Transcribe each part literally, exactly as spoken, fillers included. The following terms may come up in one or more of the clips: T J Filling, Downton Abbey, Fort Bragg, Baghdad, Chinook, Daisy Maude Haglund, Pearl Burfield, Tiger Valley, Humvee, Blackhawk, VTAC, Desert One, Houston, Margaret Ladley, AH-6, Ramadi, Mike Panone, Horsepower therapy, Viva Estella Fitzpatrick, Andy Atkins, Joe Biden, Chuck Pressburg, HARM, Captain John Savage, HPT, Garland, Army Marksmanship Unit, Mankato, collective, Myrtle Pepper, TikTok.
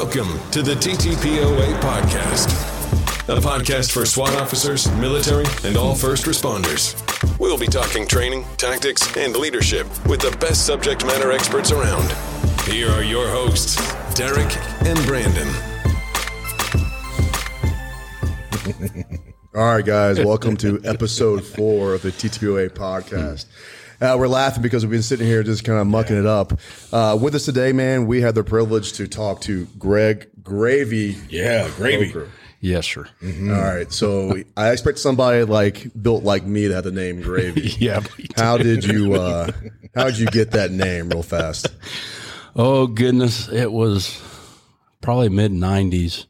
Welcome to the T T P O A podcast, a podcast for SWAT officers, military, and all first responders. We'll be talking training, tactics, and leadership with the best subject matter experts around. Here are your hosts, Derek and Brandon. All right, guys, welcome to episode four of the T T P O A podcast. Uh, we're laughing because we've been sitting here just kind of mucking it up. Uh, with us today, man, we had the privilege to talk to Greg Gravy. Yeah, Gravy. Broker. Yes, sir. Mm-hmm. All right. So I expect somebody like built like me to have the name Gravy. Yeah. How did you uh, how did you get that name real fast? Oh, goodness. It was probably mid nineties.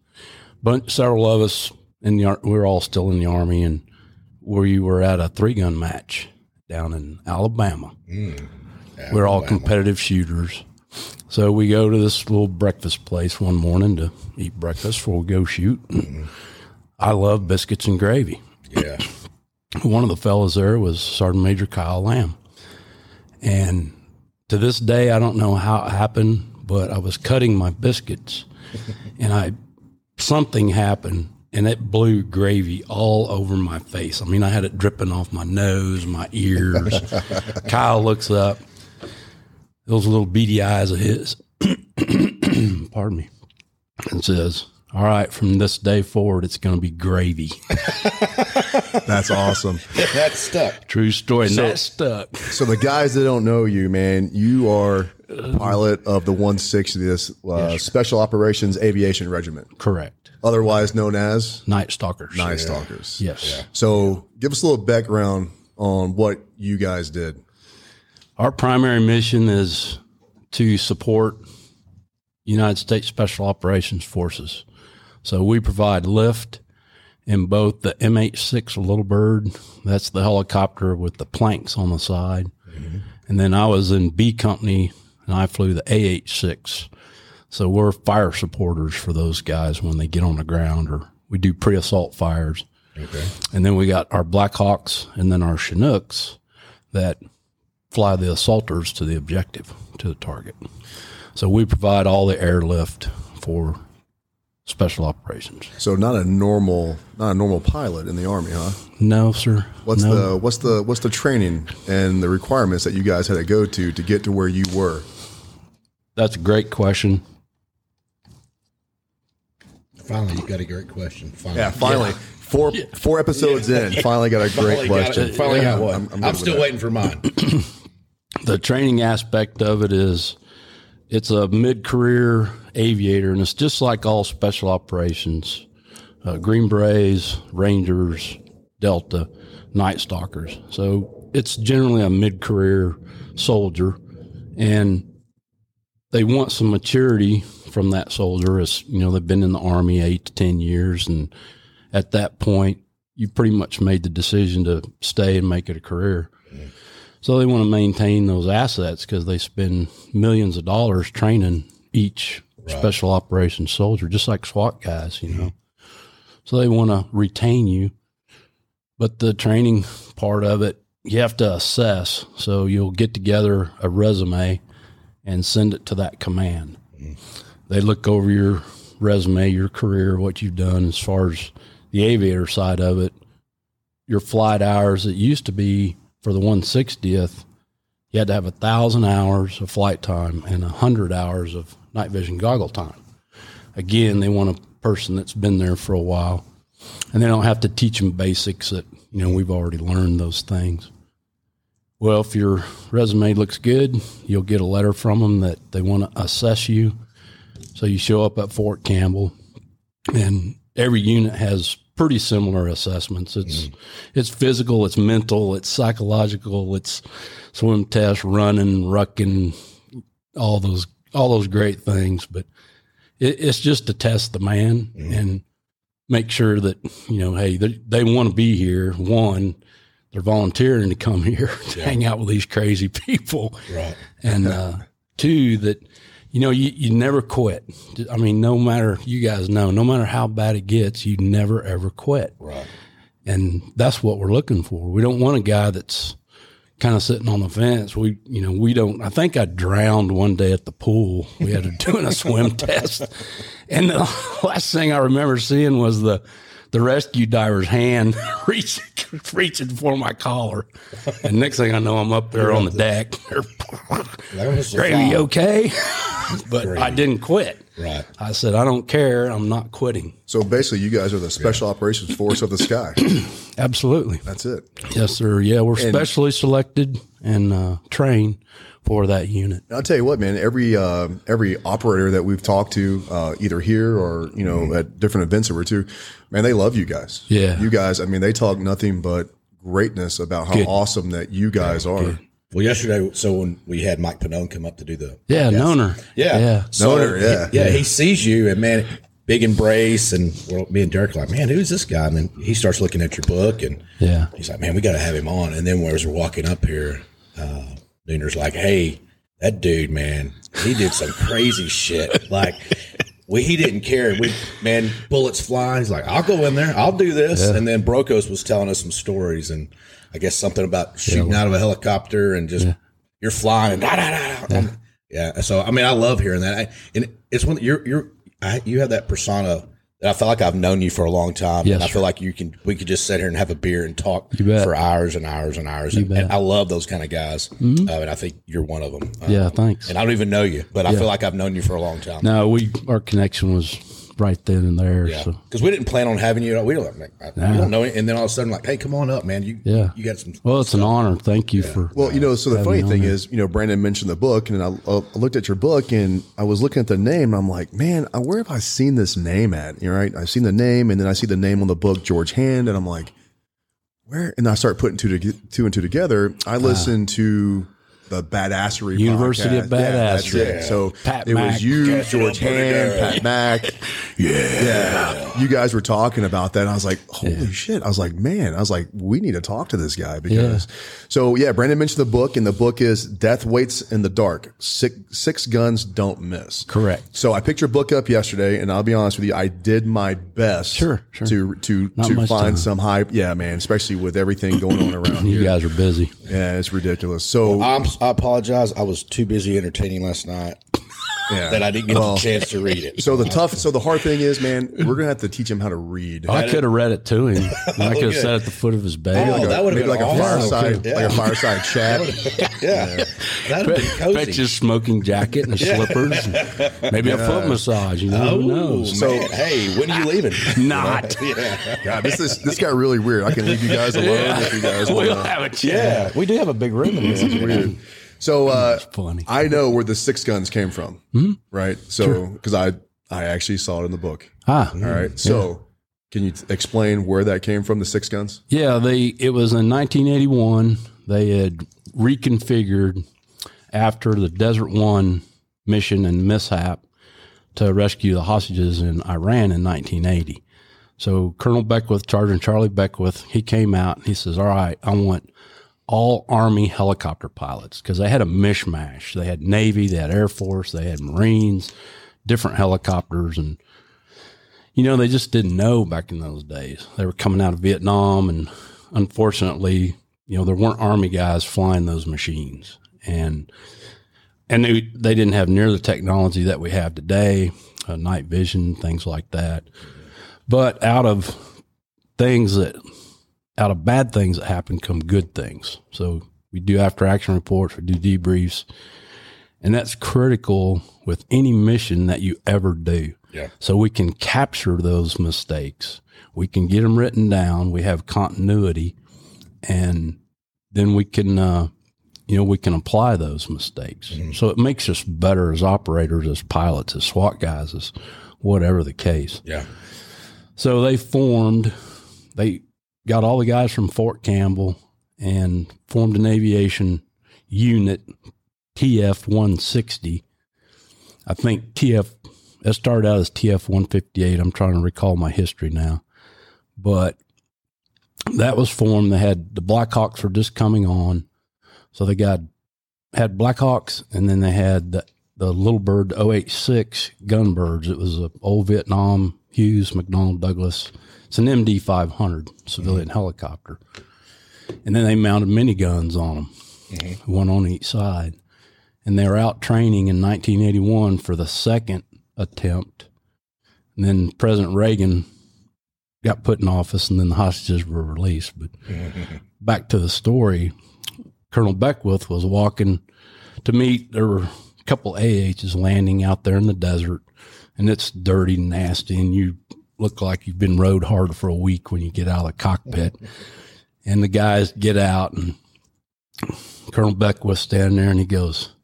But several of us, in the, we were all still in the Army, and we were at a three-gun match down in Alabama. Mm, Alabama. We're all competitive shooters. So we go to this little breakfast place one morning to eat breakfast before we go shoot. Mm-hmm. I love biscuits and gravy. Yeah. One of the fellas there was Sergeant Major Kyle Lamb. And to this day, I don't know how it happened, but I was cutting my biscuits and I something happened. And it blew gravy all over my face. I mean, I had it dripping off my nose, my ears. Kyle looks up. Those little beady eyes of his, pardon me, and says, all right, from this day forward, it's going to be gravy. That's awesome. That stuck. True story. So, that stuck. So the guys that don't know you, man, you are pilot of the one sixtieth uh, yes, Special Operations Aviation Regiment. Correct. Otherwise known as Night Stalkers. Night yeah. Stalkers. Yes. Yeah. So give us a little background on what you guys did. Our primary mission is to support United States Special Operations Forces. So we provide lift in both the M H six Little Bird, that's the helicopter with the planks on the side. Mm-hmm. And then I was in B Company and I flew the A H six. So we're fire supporters for those guys when they get on the ground, or we do pre-assault fires. Okay. And then we got our Blackhawks and then our Chinooks that fly the assaulters to the objective, to the target. So we provide all the airlift for special operations. So not a normal, not a normal pilot in the Army, huh? No, sir. What's no. the what's the what's the training and the requirements that you guys had to go to to get to where you were? That's a great question. Finally, you got a great question. Finally. Yeah, finally. Yeah. Four yeah. four episodes yeah. in, finally got a great finally question. Got finally yeah. got one. I'm, I'm, I'm still waiting for mine. The training aspect of it is it's a mid-career aviator, and it's just like all special operations, uh, Green Berets, Rangers, Delta, Night Stalkers. So it's generally a mid-career soldier, and they want some maturity from that soldier. Is, you know, they've been in the Army eight to ten years. And at that point, you pretty much made the decision to stay and make it a career. Mm. So they want to maintain those assets because they spend millions of dollars training each right. special operations soldier, just like SWAT guys, you know. Mm. So they want to retain you. But the training part of it, you have to assess. So you'll get together a resume and send it to that command. Mm. They look over your resume, your career, what you've done as far as the aviator side of it, your flight hours. It used to be for the one sixtieth, you had to have one thousand hours of flight time and one hundred hours of night vision goggle time. Again, they want a person that's been there for a while, and they don't have to teach them basics that, you know, we've already learned those things. Well, if your resume looks good, you'll get a letter from them that they want to assess you. So you show up at Fort Campbell, and every unit has pretty similar assessments. It's mm. it's physical, it's mental, it's psychological, it's swim test, running, rucking, all those all those great things. But it, it's just to test the man mm. and make sure that, you know, hey, they, they want to be here. One, they're volunteering to come here to yeah. hang out with these crazy people. Right. And uh, two, that, you know, you, you never quit. I mean, no matter, you guys know, no matter how bad it gets, you never, ever quit. Right. And that's what we're looking for. We don't want a guy that's kind of sitting on the fence. We, you know, we don't, I think I drowned one day at the pool. We had to do a swim test. And the last thing I remember seeing was the, the rescue diver's hand reaching, reaching for my collar. And next thing I know, I'm up there on the deck. Graham, you okay? But Great. I didn't quit. Right. I said, I don't care. I'm not quitting. So basically, you guys are the Special yeah. Operations Force of the sky. Absolutely. That's it. Yes, sir. Yeah, we're and specially selected and uh, trained for that unit. I'll tell you what, man, every uh, every operator that we've talked to, uh, either here or, you know, mm-hmm. at different events that we're to, man, they love you guys. Yeah. You guys, I mean, they talk nothing but greatness about how Good. awesome that you guys yeah, are. Good. Well, yesterday, so when we had Mike Panone come up to do the yeah, Noner, yeah, yeah, so Noner, yeah, he, yeah, he sees you and man, big embrace, and well, me and Derek are like, man, who's this guy? And then he starts looking at your book, and yeah, he's like, man, we got to have him on. And then as we're walking up here, uh, Nooner's like, hey, that dude, man, he did some crazy shit, like. We, he didn't care. We, man, bullets flying. He's like, I'll go in there. I'll do this. Yeah. And then Brokos was telling us some stories, and I guess something about shooting yeah. out of a helicopter and just yeah. you're flying. And da, da, da, da. Yeah. yeah. So I mean, I love hearing that. I, and it's when you're you're I, you have that persona that I feel like I've known you for a long time. Yes, and I feel like you can we could just sit here and have a beer and talk for hours and hours and hours. And, and I love those kind of guys. Mm-hmm. Uh, and I think you're one of them. Uh, yeah, thanks. And I don't even know you, but yeah. I feel like I've known you for a long time. No, we our connection was right then and there. Yeah, because so. we didn't plan on having you. We don't, I, no. we don't know. And then all of a sudden, like, hey, come on up, man. You yeah. you got some. Well, it's stuff. an honor. Thank you yeah. for. Well, you know, so the funny thing is, you know, Brandon mentioned the book, and I, I looked at your book, and I was looking at the name, and I'm like, man, where have I seen this name at? You know, right? I've seen the name, and then I see the name on the book, George Hand, and I'm like, where? And I start putting two to, two and two together. I listen uh. to. The Badassery University podcast. of Badassery. Yeah, that's it. So Pat it Mack. was you, Guess George Hand, Pat Mack. yeah. yeah. You guys were talking about that. And I was like, holy yeah. shit. I was like, man, I was like, we need to talk to this guy because. Yeah. So yeah, Brandon mentioned the book, and the book is Death Waits in the Dark. Six, six guns don't miss. Correct. So I picked your book up yesterday, and I'll be honest with you, I did my best sure, sure. to to Not to find time. some hype. Yeah, man, especially with everything going on around you here. guys are busy. Yeah, it's ridiculous. So well, I'm I apologize. I was too busy entertaining last night yeah. that I didn't get well, a chance to read it. So the tough, so the hard thing is, man, we're gonna have to teach him how to read. Oh, I could have read it to him. I could have sat at the foot of his bed. Oh, that would have been like awesome. a fireside, yeah. like a fireside chat. yeah, that'd be cozy. Bet his smoking jacket and his yeah. slippers. And maybe yeah. a foot massage. You know, oh, who knows? So man. hey, when are you leaving? Not. yeah. God, this is this got really weird. I can leave you guys alone yeah. if you guys want. We'll have a chat. Yeah, we do have a big room in this. It's weird. So uh, funny. I know where the six guns came from, mm-hmm. right? So because I I actually saw it in the book. Ah, all right. Yeah. So can you t- explain where that came from? The six guns? Yeah, they. It was in nineteen eighty-one. They had reconfigured after the Desert One mission and mishap to rescue the hostages in Iran in nineteen eighty. So Colonel Beckwith, Sergeant Charlie Beckwith, he came out and he says, "All right, I want." all Army helicopter pilots, because they had a mishmash. They had Navy, they had Air Force, they had Marines, different helicopters. And, you know, they just didn't know back in those days. They were coming out of Vietnam, and unfortunately, you know, there weren't Army guys flying those machines. And and they, they didn't have near the technology that we have today, uh, night vision, things like that. But out of things that out of bad things that happen come good things. So we do after action reports, we do debriefs, and that's critical with any mission that you ever do. Yeah. So we can capture those mistakes. We can get them written down. We have continuity, and then we can, uh, you know, we can apply those mistakes. Mm-hmm. So it makes us better as operators, as pilots, as SWAT guys, as whatever the case. Yeah. So they formed, they, got all the guys from Fort Campbell and formed an aviation unit, T F one sixty. I think T F, it started out as T F one fifty-eight. I'm trying to recall my history now. But that was formed. They had the Blackhawks were just coming on. So they got had Blackhawks, and then they had the, the little bird, O H six Gunbirds. It was an old Vietnam Hughes, McDonnell Douglas. It's an M D five hundred civilian mm-hmm. helicopter. And then they mounted miniguns on them. mm-hmm. one on each side. And they were out training in nineteen eighty-one for the second attempt. And then President Reagan got put in office, and then the hostages were released. But mm-hmm. back to the story, Colonel Beckwith was walking to meet, there were a couple A Hs landing out there in the desert, and it's dirty, nasty, and you look like you've been rode hard for a week when you get out of the cockpit. And the guys get out, and Colonel Beckwith's standing there, and he goes,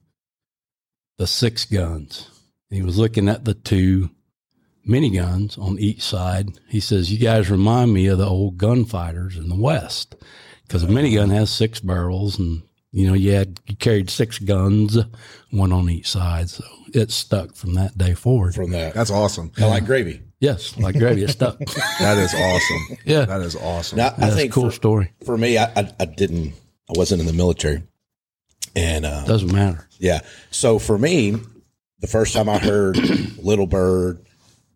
the six guns. And he was looking at the two miniguns on each side. He says, you guys remind me of the old gunfighters in the West, because a minigun has six barrels, and you know, you had you carried six guns, one on each side. So it stuck from that day forward. From that. That's awesome. I yeah. like gravy. Yes, like gravy. It stuck. That is awesome. Yeah. That is awesome. Now, I think a cool for, story. For me, I, I, I didn't, I wasn't in the military. And uh, doesn't matter. Yeah. So for me, the first time I heard Little Bird,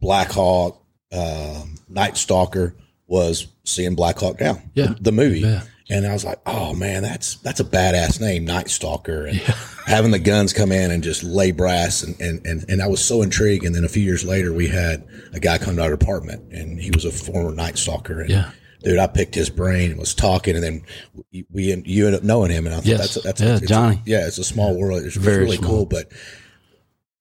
Black Hawk, uh, Night Stalker was seeing Black Hawk Down, yeah. the, the movie. Yeah. And I was like, oh, man, that's that's a badass name, Night Stalker. And yeah. having the guns come in and just lay brass. And, and, and, and I was so intrigued. And then a few years later, we had a guy come to our department, and he was a former Night Stalker. And yeah. dude, I picked his brain and was talking. And then we, we you ended up knowing him. And I thought, yes. that's, a, that's yeah, a, it's Johnny. A, yeah, it's a small world. It's Very really small. Cool. But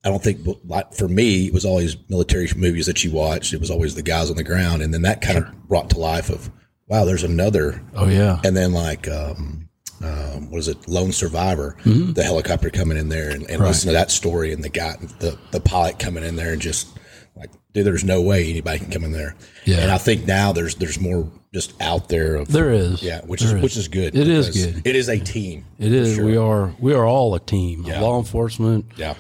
I don't think, like, for me, it was always military movies that you watched. It was always the guys on the ground. And then that kind sure. of brought to life of, wow, there's another. Oh, yeah. And then, like, um, um, what is it, Lone Survivor, mm-hmm. the helicopter coming in there and, and right. listening to that story, and the guy, the, the pilot coming in there and just, like, dude, there's no way anybody can come in there. Yeah. And I think now there's there's more just out there. Of, there is. Yeah, which is, is which is good. It is good. It is a team. It is. Sure. We are we are all a team. Yeah. Law enforcement, yeah,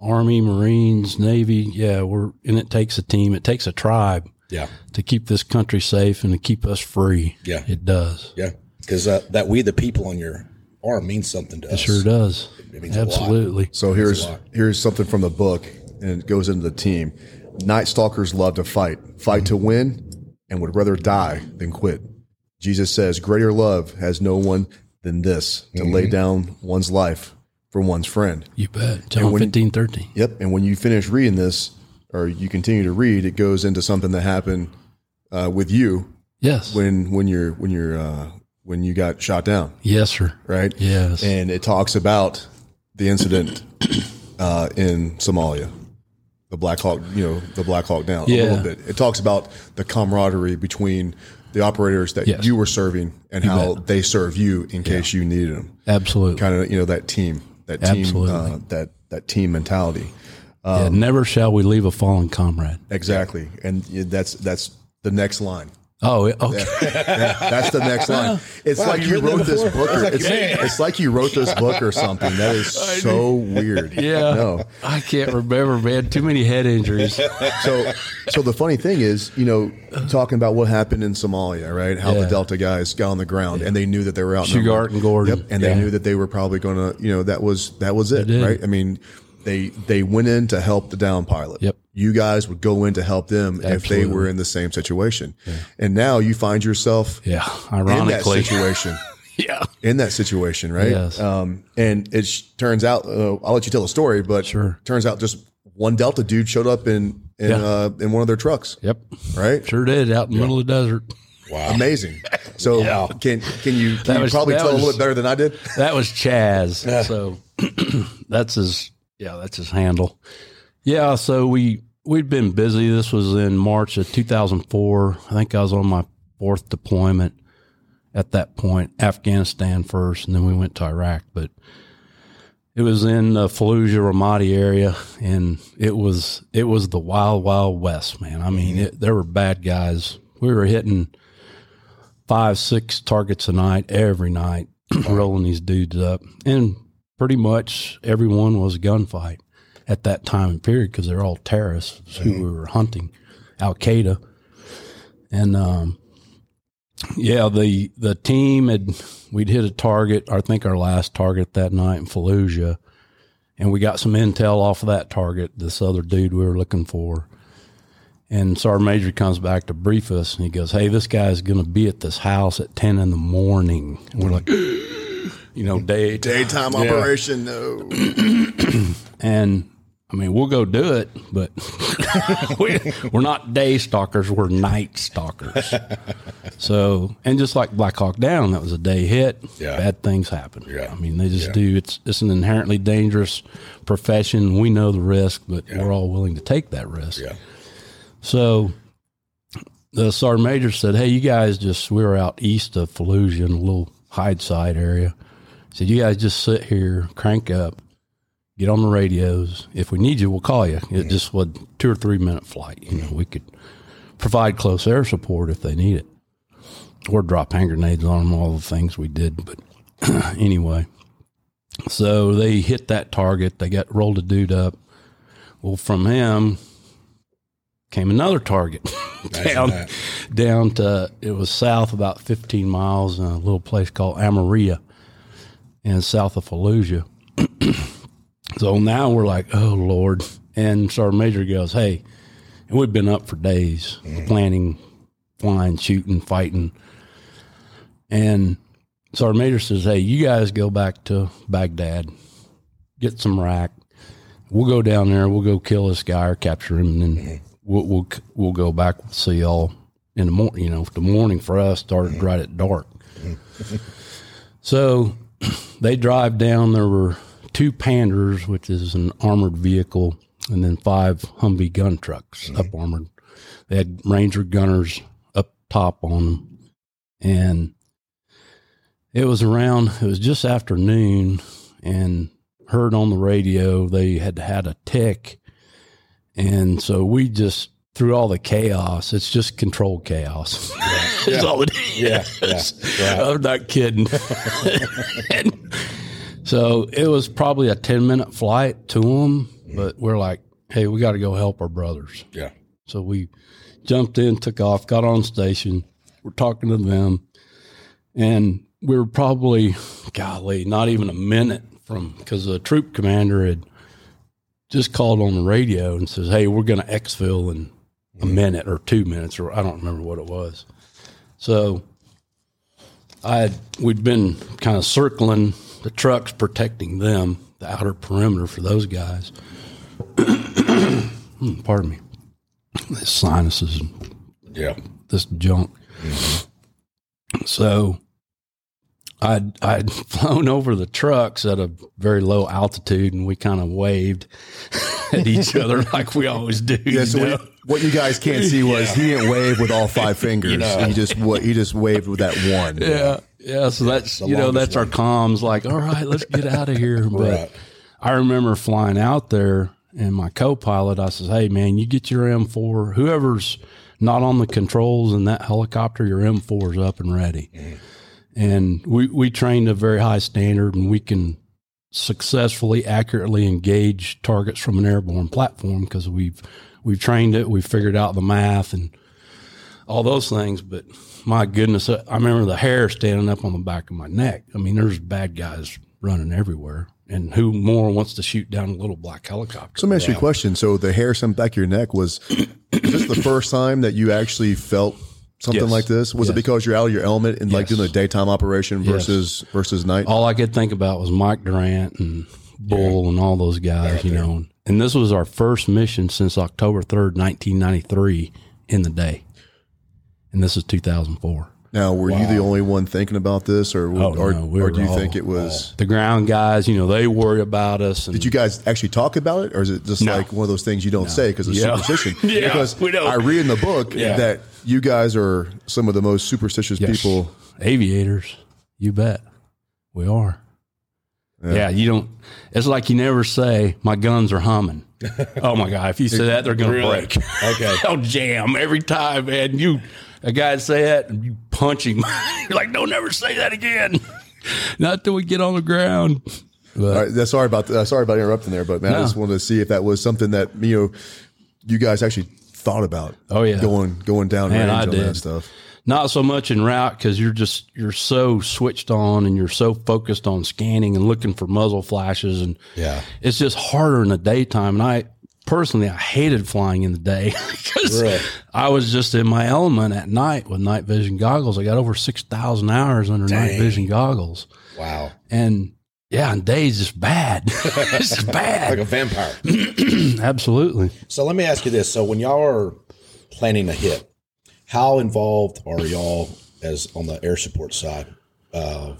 Army, Marines, Navy. Yeah, we're and it takes a team. It takes a tribe. Yeah, to keep this country safe and to keep us free. Yeah, it does. Yeah, because uh, that "we the people" on your arm means something to it us. It sure does. It means absolutely. A lot. So here's here's something from the book, and it goes into the team. Night Stalkers love to fight, fight mm-hmm. to win, and would rather die than quit. Jesus says, "Greater love has no one than this to mm-hmm. lay down one's life for one's friend." You bet. John fifteen thirteen. Yep. And when you finish reading this, or you continue to read, it goes into something that happened uh, with you. Yes. When when you're when you're uh, when you got shot down. Yes, sir. Right. Yes. And it talks about the incident uh, in Somalia, the Black Hawk, you know, the Black Hawk Down. Yeah. A little bit. It talks about the camaraderie between the operators that yes. you were serving and you how bet. They serve you in yeah. case you needed them. Absolutely. Kind of, you know, that team, that team, uh, that that team mentality. Um, yeah, never shall we leave a fallen comrade. Exactly, and that's that's the next line. Oh, okay. That, that, that's the next line. It's wow, like you wrote this book. Or, like, it's, it's like you wrote this book or something. That is so weird. Yeah, no, I can't remember, man. Too many head injuries. So, so the funny thing is, you know, talking about what happened in Somalia, right? How yeah. the Delta guys got on the ground yeah. and they knew that they were out. Sugart and Gordon, yep, and yeah. they knew that they were probably going to, you know, that was that was it, right? I mean. They they went in to help the down pilot. Yep. You guys would go in to help them Absolutely. If they were in the same situation. Yeah. And now you find yourself yeah, ironically. in that situation. yeah. In that situation, right? Yes. Um, and it sh- turns out, uh, I'll let you tell a story, but sure. turns out just one Delta dude showed up in in, yeah. uh, in one of their trucks. Yep. Right? Sure did, out in the yeah. middle of the desert. Wow. Amazing. So yeah. can can you, can you was, probably tell was, a little bit better than I did? That was Chaz. Yeah. So that's his... Yeah, that's his handle. Yeah, so we, we'd been busy. This was in March of two thousand four. I think I was on my fourth deployment at that point, Afghanistan first, and then we went to Iraq. But it was in the Fallujah, Ramadi area, and it was it was the wild, wild west, man. I mean, it, there were bad guys. We were hitting five, six targets a night, every night, rolling these dudes up. And pretty much everyone was a gunfight at that time and period because they're all terrorists mm-hmm. who we were hunting, Al Qaeda, and um, yeah, the the team had we'd hit a target. I think our last target that night in Fallujah, and we got some intel off of that target. This other dude we were looking for, and Sergeant Major comes back to brief us, and he goes, "Hey, this guy's going to be at this house at ten in the morning," and we're like. you know, day daytime yeah. operation. No, and I mean, we'll go do it, but we, we're not day stalkers. We're night stalkers. So, and just like Black Hawk Down, that was a day hit. Yeah. Bad things happen. Yeah. I mean, they just yeah. do. It's it's an inherently dangerous profession. We know the risk, but yeah. we're all willing to take that risk. Yeah. So the sergeant major said, hey, you guys just, we were out east of Fallujah in a little hide site area. He said, you guys just sit here, crank up. Get on the radios. If we need you, we'll call you. It mm-hmm. just was a two or three minute flight. You know, we could provide close air support if they need it, or drop hand grenades on them. All the things we did, but anyway, so they hit that target. They got rolled a dude up. Well, from him came another target down that. down to it was south about fifteen miles in a little place called Amariyah, and south of Fallujah. So now we're like, oh, Lord. And Sergeant Major goes, hey, and we've been up for days, mm-hmm. planning, flying, shooting, fighting. And Sergeant Major says, hey, you guys go back to Baghdad, get some rack. We'll go down there. We'll go kill this guy or capture him, and then mm-hmm. we'll, we'll we'll go back. We'll see y'all in the morning. You know, the morning for us started mm-hmm. right at dark. Mm-hmm. So they drive down. There were two Panders, which is an armored vehicle, and then five Humvee gun trucks, mm-hmm. up armored. They had Ranger gunners up top on them. And it was around, it was just after noon, and heard on the radio they had had a tick. And so we just, through all the chaos, it's just controlled chaos. That's yeah. yeah. all it is. Yeah. Yeah. Yeah. I'm not kidding. And, so it was probably a ten-minute flight to them, but we're like, hey, we got to go help our brothers. Yeah. So we jumped in, took off, got on station. We're talking to them, and we were probably, golly, not even a minute from, because the troop commander had just called on the radio and says, hey, we're going to exfil in a minute or two minutes, or I don't remember what it was. So I had, we'd been kind of circling the trucks, protecting them, the outer perimeter for those guys. Pardon me. This sinuses and yeah. this junk. Mm-hmm. So I'd, I'd flown over the trucks at a very low altitude, and we kind of waved at each other like we always do. Yeah, so you know? we, what you guys can't see was yeah. he didn't wave with all five fingers. You know? He just he just waved with that one. Yeah. yeah. Yeah, so that's, you know, that's our comms, like, all right, let's get out of here. But right. I remember flying out there, and my co-pilot, I says, hey, man, you get your M four. Whoever's not on the controls in that helicopter, your M four is up and ready. Mm. And we, we trained a very high standard, and we can successfully, accurately engage targets from an airborne platform because we've, we've trained it. We've figured out the math and all those things, but my goodness, I remember the hair standing up on the back of my neck. I mean, there's bad guys running everywhere, and who more wants to shoot down a little black helicopter? So let me ask you a question. So the hair on the back of your neck, was this the first time that you actually felt something yes. like this? Was yes. it because you're out of your element and yes. like doing a daytime operation versus yes. versus night? All I could think about was Mike Durant and Bull yeah. and all those guys, right, you know. And, and this was our first mission since October third, nineteen ninety-three in the day. And this is two thousand four. Now, were wow. you the only one thinking about this, or oh, or, no, we or do you all, think it was the ground guys? You know, they worry about us. And, did you guys actually talk about it, or is it just no. like one of those things you don't no. say because it's yeah. superstition? yeah, because we don't. I read in the book yeah. that you guys are some of the most superstitious yes. people, aviators. You bet, we are. Yeah. yeah, you don't. It's like you never say, my guns are humming. Oh my God, if you say that, they're going to really? break. Okay, they'll jam every time, man. You. A guy say that, and you punch him. You're like, don't ever say that again. Not till we get on the ground. But, all right, that's sorry about that. Sorry about interrupting there, but man, no. I just wanted to see if that was something that you know you guys actually thought about. Oh yeah, going going down man, range I on did. that stuff. Not so much in route because you're just you're so switched on and you're so focused on scanning and looking for muzzle flashes, and yeah, it's just harder in the daytime. And I. Personally, I hated flying in the day because really? I was just in my element at night with night vision goggles. I got over six thousand hours under Dang. night vision goggles. Wow. And yeah, and Days is bad. This is bad. Like a vampire. Absolutely. So let me ask you this. So when y'all are planning a hit, how involved are y'all as on the air support side? Uh,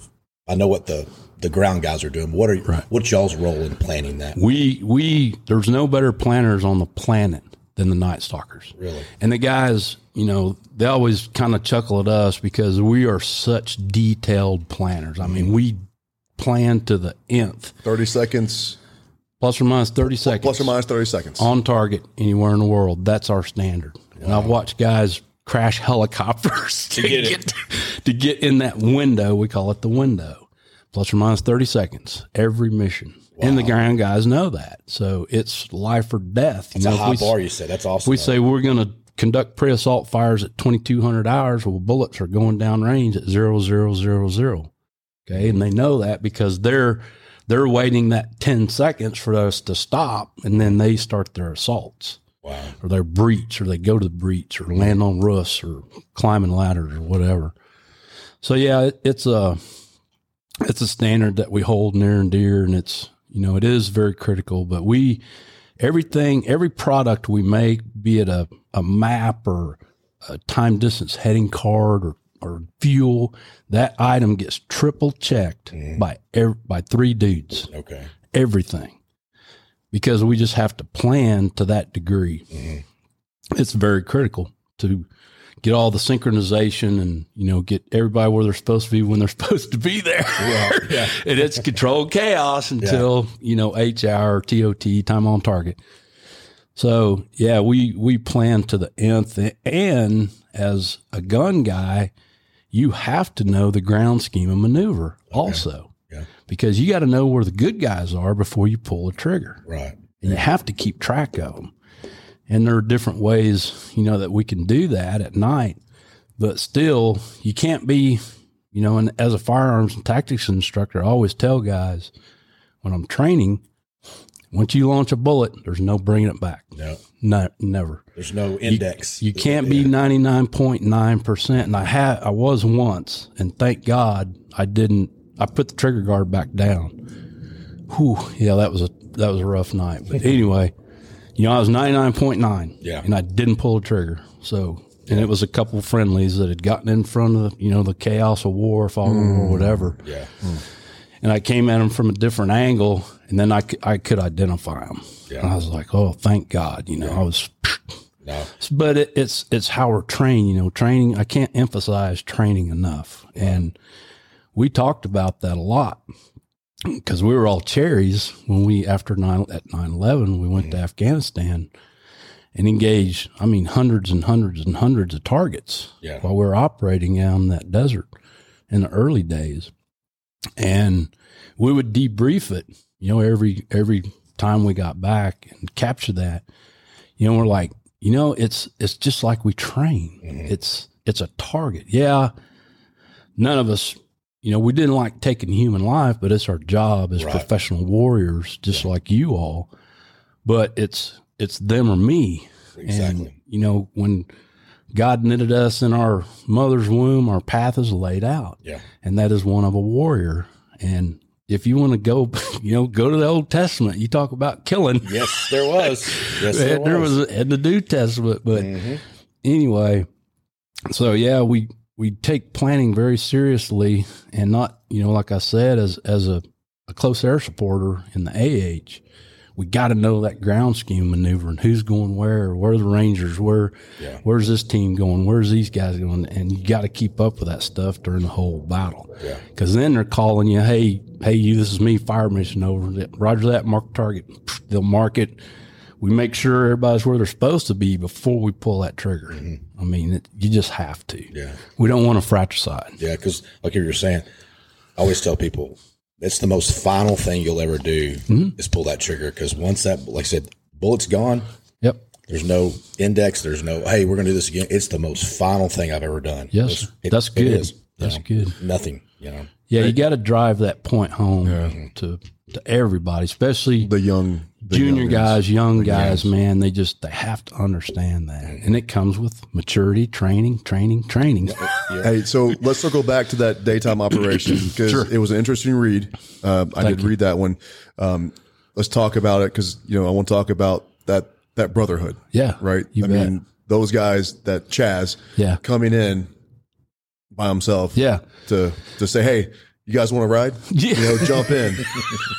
I know what the, the ground guys are doing. What are right. what's y'all's role in planning that? We we there's no better planners on the planet than the Night Stalkers. Really? And the guys, you know, they always kind of chuckle at us because we are such detailed planners. I mean, we plan to the nth. thirty seconds. Plus or minus thirty seconds. Plus or minus thirty seconds. On target anywhere in the world. That's our standard. Wow. And I've watched guys crash helicopters to, to, get get, to get in that window. We call it the window. Plus or minus thirty seconds. Every mission. Wow. And the ground guys know that. So it's life or death. It's you know, a high we, bar, you said. That's awesome. We say we're going to conduct pre-assault fires at twenty-two hundred hours. Well, bullets are going down range at zero, zero, zero, zero. Okay. And they know that because they're, they're waiting that ten seconds for us to stop. And then they start their assaults. Wow. Or their breach, or they go to the breach, or land on roofs, or climbing ladders, or whatever. So yeah, it, it's a, it's a standard that we hold near and dear. And it's, you know, it is very critical, but we, everything, every product we make, be it a, a map or a time distance heading card or, or fuel, that item gets triple checked mm. by, every, by three dudes. Okay. Everything. Because we just have to plan to that degree. Mm-hmm. It's very critical to get all the synchronization and, you know, get everybody where they're supposed to be when they're supposed to be there. Yeah, yeah. And it's controlled chaos until, yeah. you know, H R, T O T, time on target. So, yeah, we, we plan to the nth. And as a gun guy, you have to know the ground scheme of maneuver okay. also. Yeah. Because you got to know where the good guys are before you pull the trigger. Right. And you have to keep track of them. And there are different ways, you know, that we can do that at night. But still, you can't be, you know, and as a firearms and tactics instructor, I always tell guys when I'm training, once you launch a bullet, there's no bringing it back. No. No, never. There's no index. You, you can't be ninety-nine point nine percent. And I had, I was once, and thank God I didn't. I put the trigger guard back down. Whew, yeah, that was a that was a rough night. But anyway, you know, I was ninety-nine point nine, yeah, and I didn't pull the trigger. So, and it was a couple of friendlies that had gotten in front of the, you know, the chaos of war, following mm. or whatever. Yeah, mm. and I came at them from a different angle, and then I, I could identify them. Yeah, and I was like, oh, thank God, you know, yeah. I was. No. But it, it's it's how we're trained, you know, training. I can't emphasize training enough, and. We talked about that a lot because we were all cherries when we, after nine, at nine eleven, we went mm-hmm. to Afghanistan and engaged, I mean, hundreds and hundreds and hundreds of targets yeah. while we were operating out in that desert in the early days. And we would debrief it, you know, every, every time we got back and capture that, you know, we're like, you know, it's, it's just like we train. Mm-hmm. It's, it's a target. Yeah. None of us, you know, we didn't like taking human life, but it's our job as right. professional warriors, just yeah. like you all. But it's it's them or me. Exactly. And, you know, when God knitted us in our mother's womb, our path is laid out. Yeah. And that is one of a warrior. And if you want to go, you know, go to the Old Testament. You talk about killing. Yes, there was. Yes, there, there was. was in the New Testament. But mm-hmm. anyway, so, yeah, we... we take planning very seriously and not, you know, like I said, as, as a, a close air supporter in the A H, we got to know that ground scheme maneuver and who's going where, where are the Rangers, where, yeah. where's this team going? Where's these guys going? And you got to keep up with that stuff during the whole battle. Yeah. Cause then they're calling you, Hey, Hey, you, this is me, fire mission over. Roger that, mark target. They'll mark it. We make sure everybody's where they're supposed to be before we pull that trigger. Mm-hmm. I mean, it, you just have to. Yeah. We don't want a fratricide. Yeah, because like you were saying, I always tell people, that's the most final thing you'll ever do mm-hmm. is pull that trigger because once that, like I said, bullet's gone. Yep. There's no index. There's no, hey, we're going to do this again. It's the most final thing I've ever done. Yes, it, that's good. It is, that's know, good. Nothing, you know. Yeah, you got to drive that point home yeah. to to everybody, especially the young the junior guys, guys, young guys, guys, man, they just, they have to understand that. And it comes with maturity, training, training, training. Yeah. Hey, so let's circle back to that daytime operation, because sure. it was an interesting read. Uh, I Thank did you. read that one. Um, let's talk about it, because, you know, I want to talk about that, that brotherhood. Yeah. Right. You I bet. mean, those guys, that Chaz yeah. coming in by himself yeah. to, to say, hey, you guys want to ride? Yeah. You know, jump in,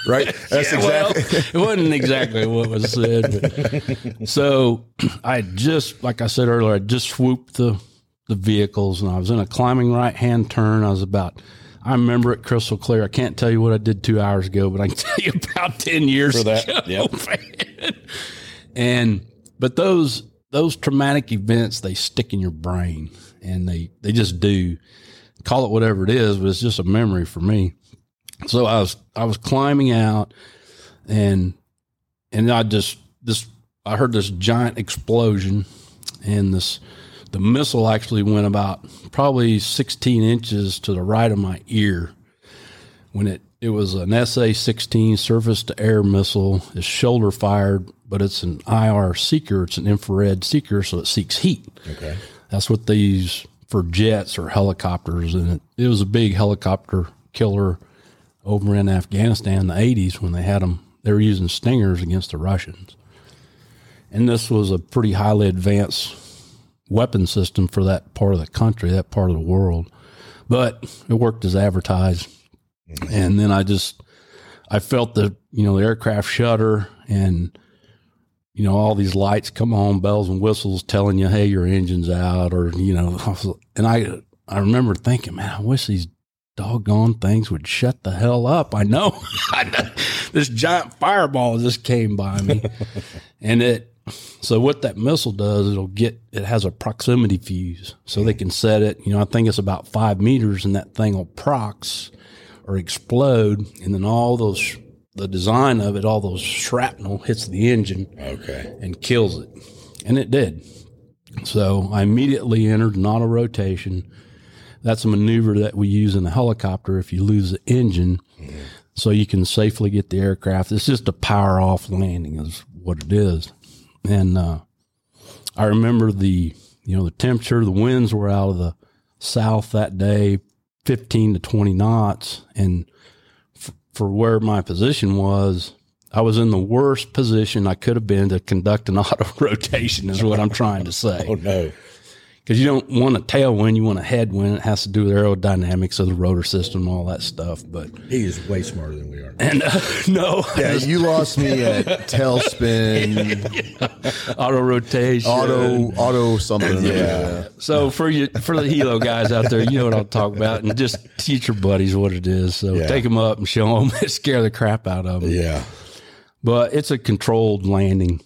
right? That's yeah, exactly. Well, it wasn't exactly what was said. But. So I just, like I said earlier, I just swooped the, the vehicles, and I was in a climbing right-hand turn. I was about, I remember it crystal clear. I can't tell you what I did two hours ago, but I can tell you about ten years For that, ago. Yeah. And, but those, those traumatic events, they stick in your brain, and they, they just do. Call it whatever it is, but it's just a memory for me. So I was, I was climbing out, and, and I just, this, I heard this giant explosion, and this, the missile actually went about probably sixteen inches to the right of my ear. When it, it was an S A sixteen surface to air missile. It's shoulder fired, but it's an I R seeker. It's an infrared seeker. So it seeks heat. Okay. That's what these, for jets or helicopters, and it, it was a big helicopter killer over in Afghanistan in the eighties when they had them. They were using Stingers against the Russians, and this was a pretty highly advanced weapon system for that part of the country, that part of the world. But it worked as advertised, mm-hmm. and then I just I felt the you know the aircraft shudder, and you know, all these lights come on, bells and whistles telling you, hey, your engine's out, or, you know, and I, I remember thinking, man, I wish these doggone things would shut the hell up. I know, I know. This giant fireball just came by me. And it, so what that missile does, it'll get, it has a proximity fuse, so mm-hmm. they can set it, you know, I think it's about five meters and that thing will prox or explode. And then all those, the design of it, all those shrapnel hits the engine okay. and kills it. And it did. So I immediately entered an auto rotation. That's a maneuver that we use in a helicopter if you lose the engine mm-hmm. so you can safely get the aircraft. It's just a power off landing is what it is. And uh, I remember the, you know, the temperature, the winds were out of the south that day, fifteen to twenty knots. And for where my position was, I was in the worst position I could have been to conduct an auto rotation is what I'm trying to say. Oh, no. Because you don't want a tailwind, you want a headwind. It has to do with aerodynamics of the rotor system, all that stuff. But he is way smarter than we are. And uh, no. Yeah, you lost me at tailspin. Yeah. Auto rotation. Auto, auto something. Yeah. yeah. So for you, for the Helo guys out there, you know what I'm talking about. And just teach your buddies what it is. So yeah. take them up and show them. Scare the crap out of them. Yeah. But it's a controlled landing.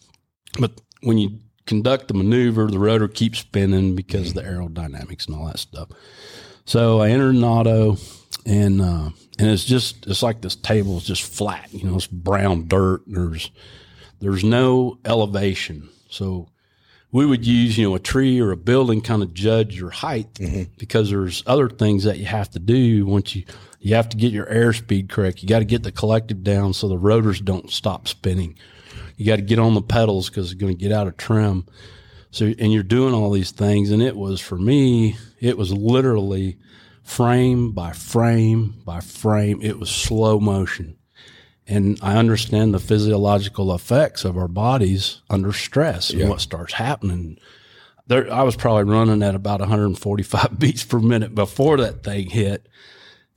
But when you conduct the maneuver, the rotor keeps spinning because of the aerodynamics and all that stuff. So I entered an auto, and uh, and it's just it's like this table is just flat, you know, it's brown dirt. There's there's no elevation, so we would use you know a tree or a building kind of judge your height mm-hmm. because there's other things that you have to do once you you have to get your airspeed correct. You got to get the collective down so the rotors don't stop spinning. You got to get on the pedals because it's going to get out of trim. So, and you're doing all these things. And it was, for me, it was literally frame by frame by frame. It was slow motion. And I understand the physiological effects of our bodies under stress yeah. and what starts happening. There, I was probably running at about one forty-five beats per minute before that thing hit.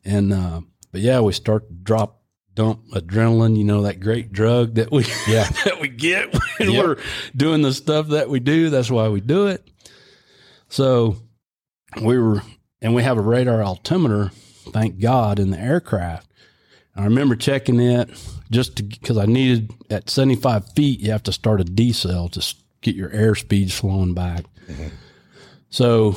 And, uh, but yeah, we start to drop dump adrenaline, you know, that great drug that we yeah. that we get when yep. we're doing the stuff that we do. That's why we do it. So we were, and we have a radar altimeter, thank God, in the aircraft. I remember checking it just to, because I needed, at seventy-five feet, you have to start a D-cell to get your airspeed flowing back. Mm-hmm. So,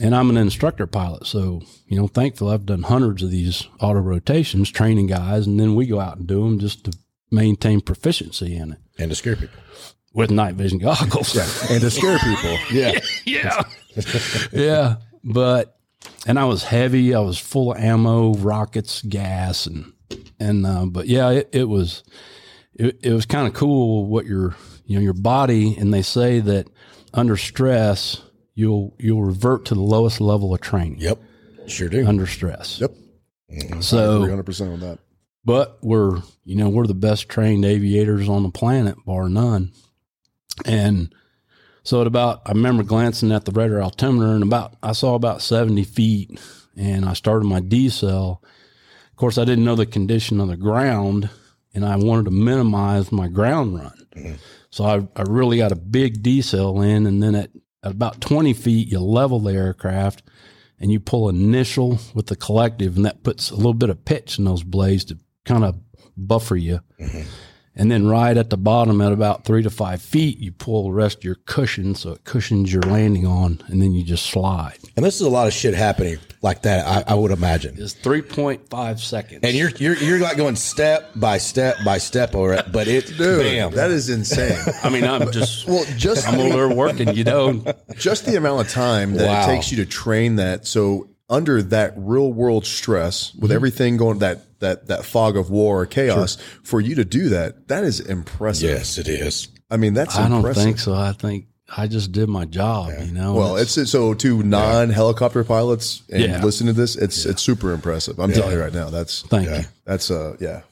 and I'm an instructor pilot, so, you know, thankfully I've done hundreds of these auto rotations, training guys, and then we go out and do them just to maintain proficiency in it. And to scare people. With night vision goggles. Yeah. And to scare people. Yeah. yeah. yeah. But, and I was heavy. I was full of ammo, rockets, gas, and, and, uh, but yeah, it, it was, it, it was kind of cool what your, you know, your body, and they say that under stress, you'll, you'll revert to the lowest level of training. Yep. Sure do. Under stress. Yep. So one hundred percent on that. But we're, you know, we're the best trained aviators on the planet, bar none. And so at about, I remember glancing at the radar altimeter, and about, I saw about seventy feet, and I started my D cell. Of course, I didn't know the condition of the ground, and I wanted to minimize my ground run. Mm-hmm. So I, I really got a big D cell in, and then at, at about twenty feet, you level the aircraft and you pull initial with the collective, and that puts a little bit of pitch in those blades to kind of buffer you. Mm-hmm. And then right at the bottom at about three to five feet, you pull the rest of your cushion, so it cushions your landing on, and then you just slide. And this is a lot of shit happening like that, I, I would imagine. It's three point five seconds. And you're you're you're like going step by step by step, over it, but it, dude, bam. That is insane. I mean, I'm just, well, just I'm over there working, you know. Just the amount of time that wow. it takes you to train that. So under that real world stress, with mm-hmm. everything going, that that that fog of war or chaos, sure. for you to do that, that is impressive. Yes, it is. I mean, that's I impressive. Don't think so. I think I just did my job, yeah. you know. Well, it's, it's so to non-helicopter pilots and yeah. listen to this, it's yeah. it's super impressive. I'm yeah. telling you right now, that's thank yeah. you. That's uh yeah.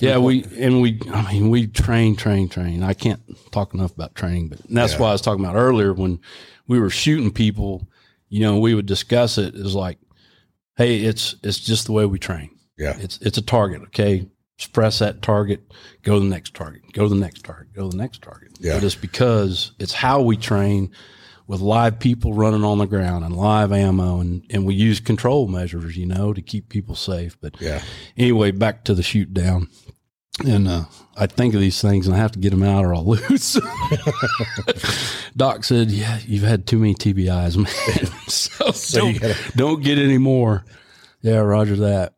Yeah, we and we I mean we train, train, train. I can't talk enough about training, but that's yeah. why I was talking about earlier when we were shooting people, you know, we would discuss it as like, hey, it's it's just the way we train. Yeah. It's it's a target, okay? Just press that target, go to the next target, go to the next target, go to the next target. Yeah. But it's because it's how we train with live people running on the ground and live ammo, and, and we use control measures, you know, to keep people safe. But yeah. anyway, back to the shoot down. And uh, I think of these things, and I have to get them out or I'll lose. Doc said, yeah, you've had too many T B Is, man. so so don't, gotta- don't get any more. Yeah, roger that.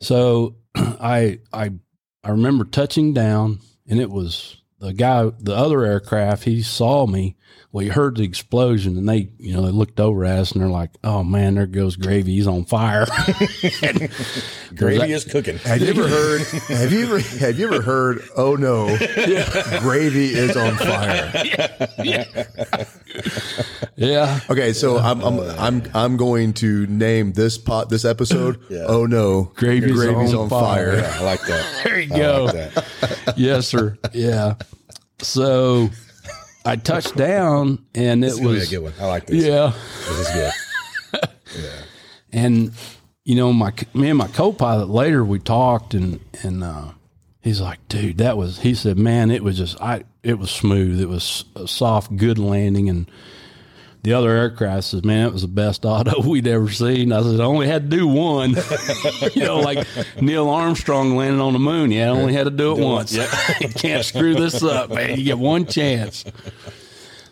So I I I remember touching down, and it was the guy, the other aircraft, he saw me. Well, he heard the explosion, and they, you know, they looked over at us, and they're like, oh, man, there goes Gravy. He's on fire. Gravy that, is cooking. Have you ever heard, have you ever, have you ever heard, oh, no, yeah. Gravy is on fire. Yeah. yeah. yeah. Okay, so I'm, I'm I'm I'm going to name this pot, this episode, yeah. oh, no, Gravy's, Gravy's on, on fire. fire. Yeah, I like that. There you I go. Like that. Yes, sir. Yeah. So I touched down, and it was a good one. I like this. Yeah, this is good. Yeah, and you know, my me and my co-pilot later we talked, and and uh, he's like, dude, that was. He said, man, it was just I. It was smooth. It was a soft, good landing, and the other aircraft says, man, it was the best auto we'd ever seen. I said, I only had to do one. You know, like Neil Armstrong landing on the moon. Yeah, I only had to do it do once. It. You can't screw this up, man. You get one chance.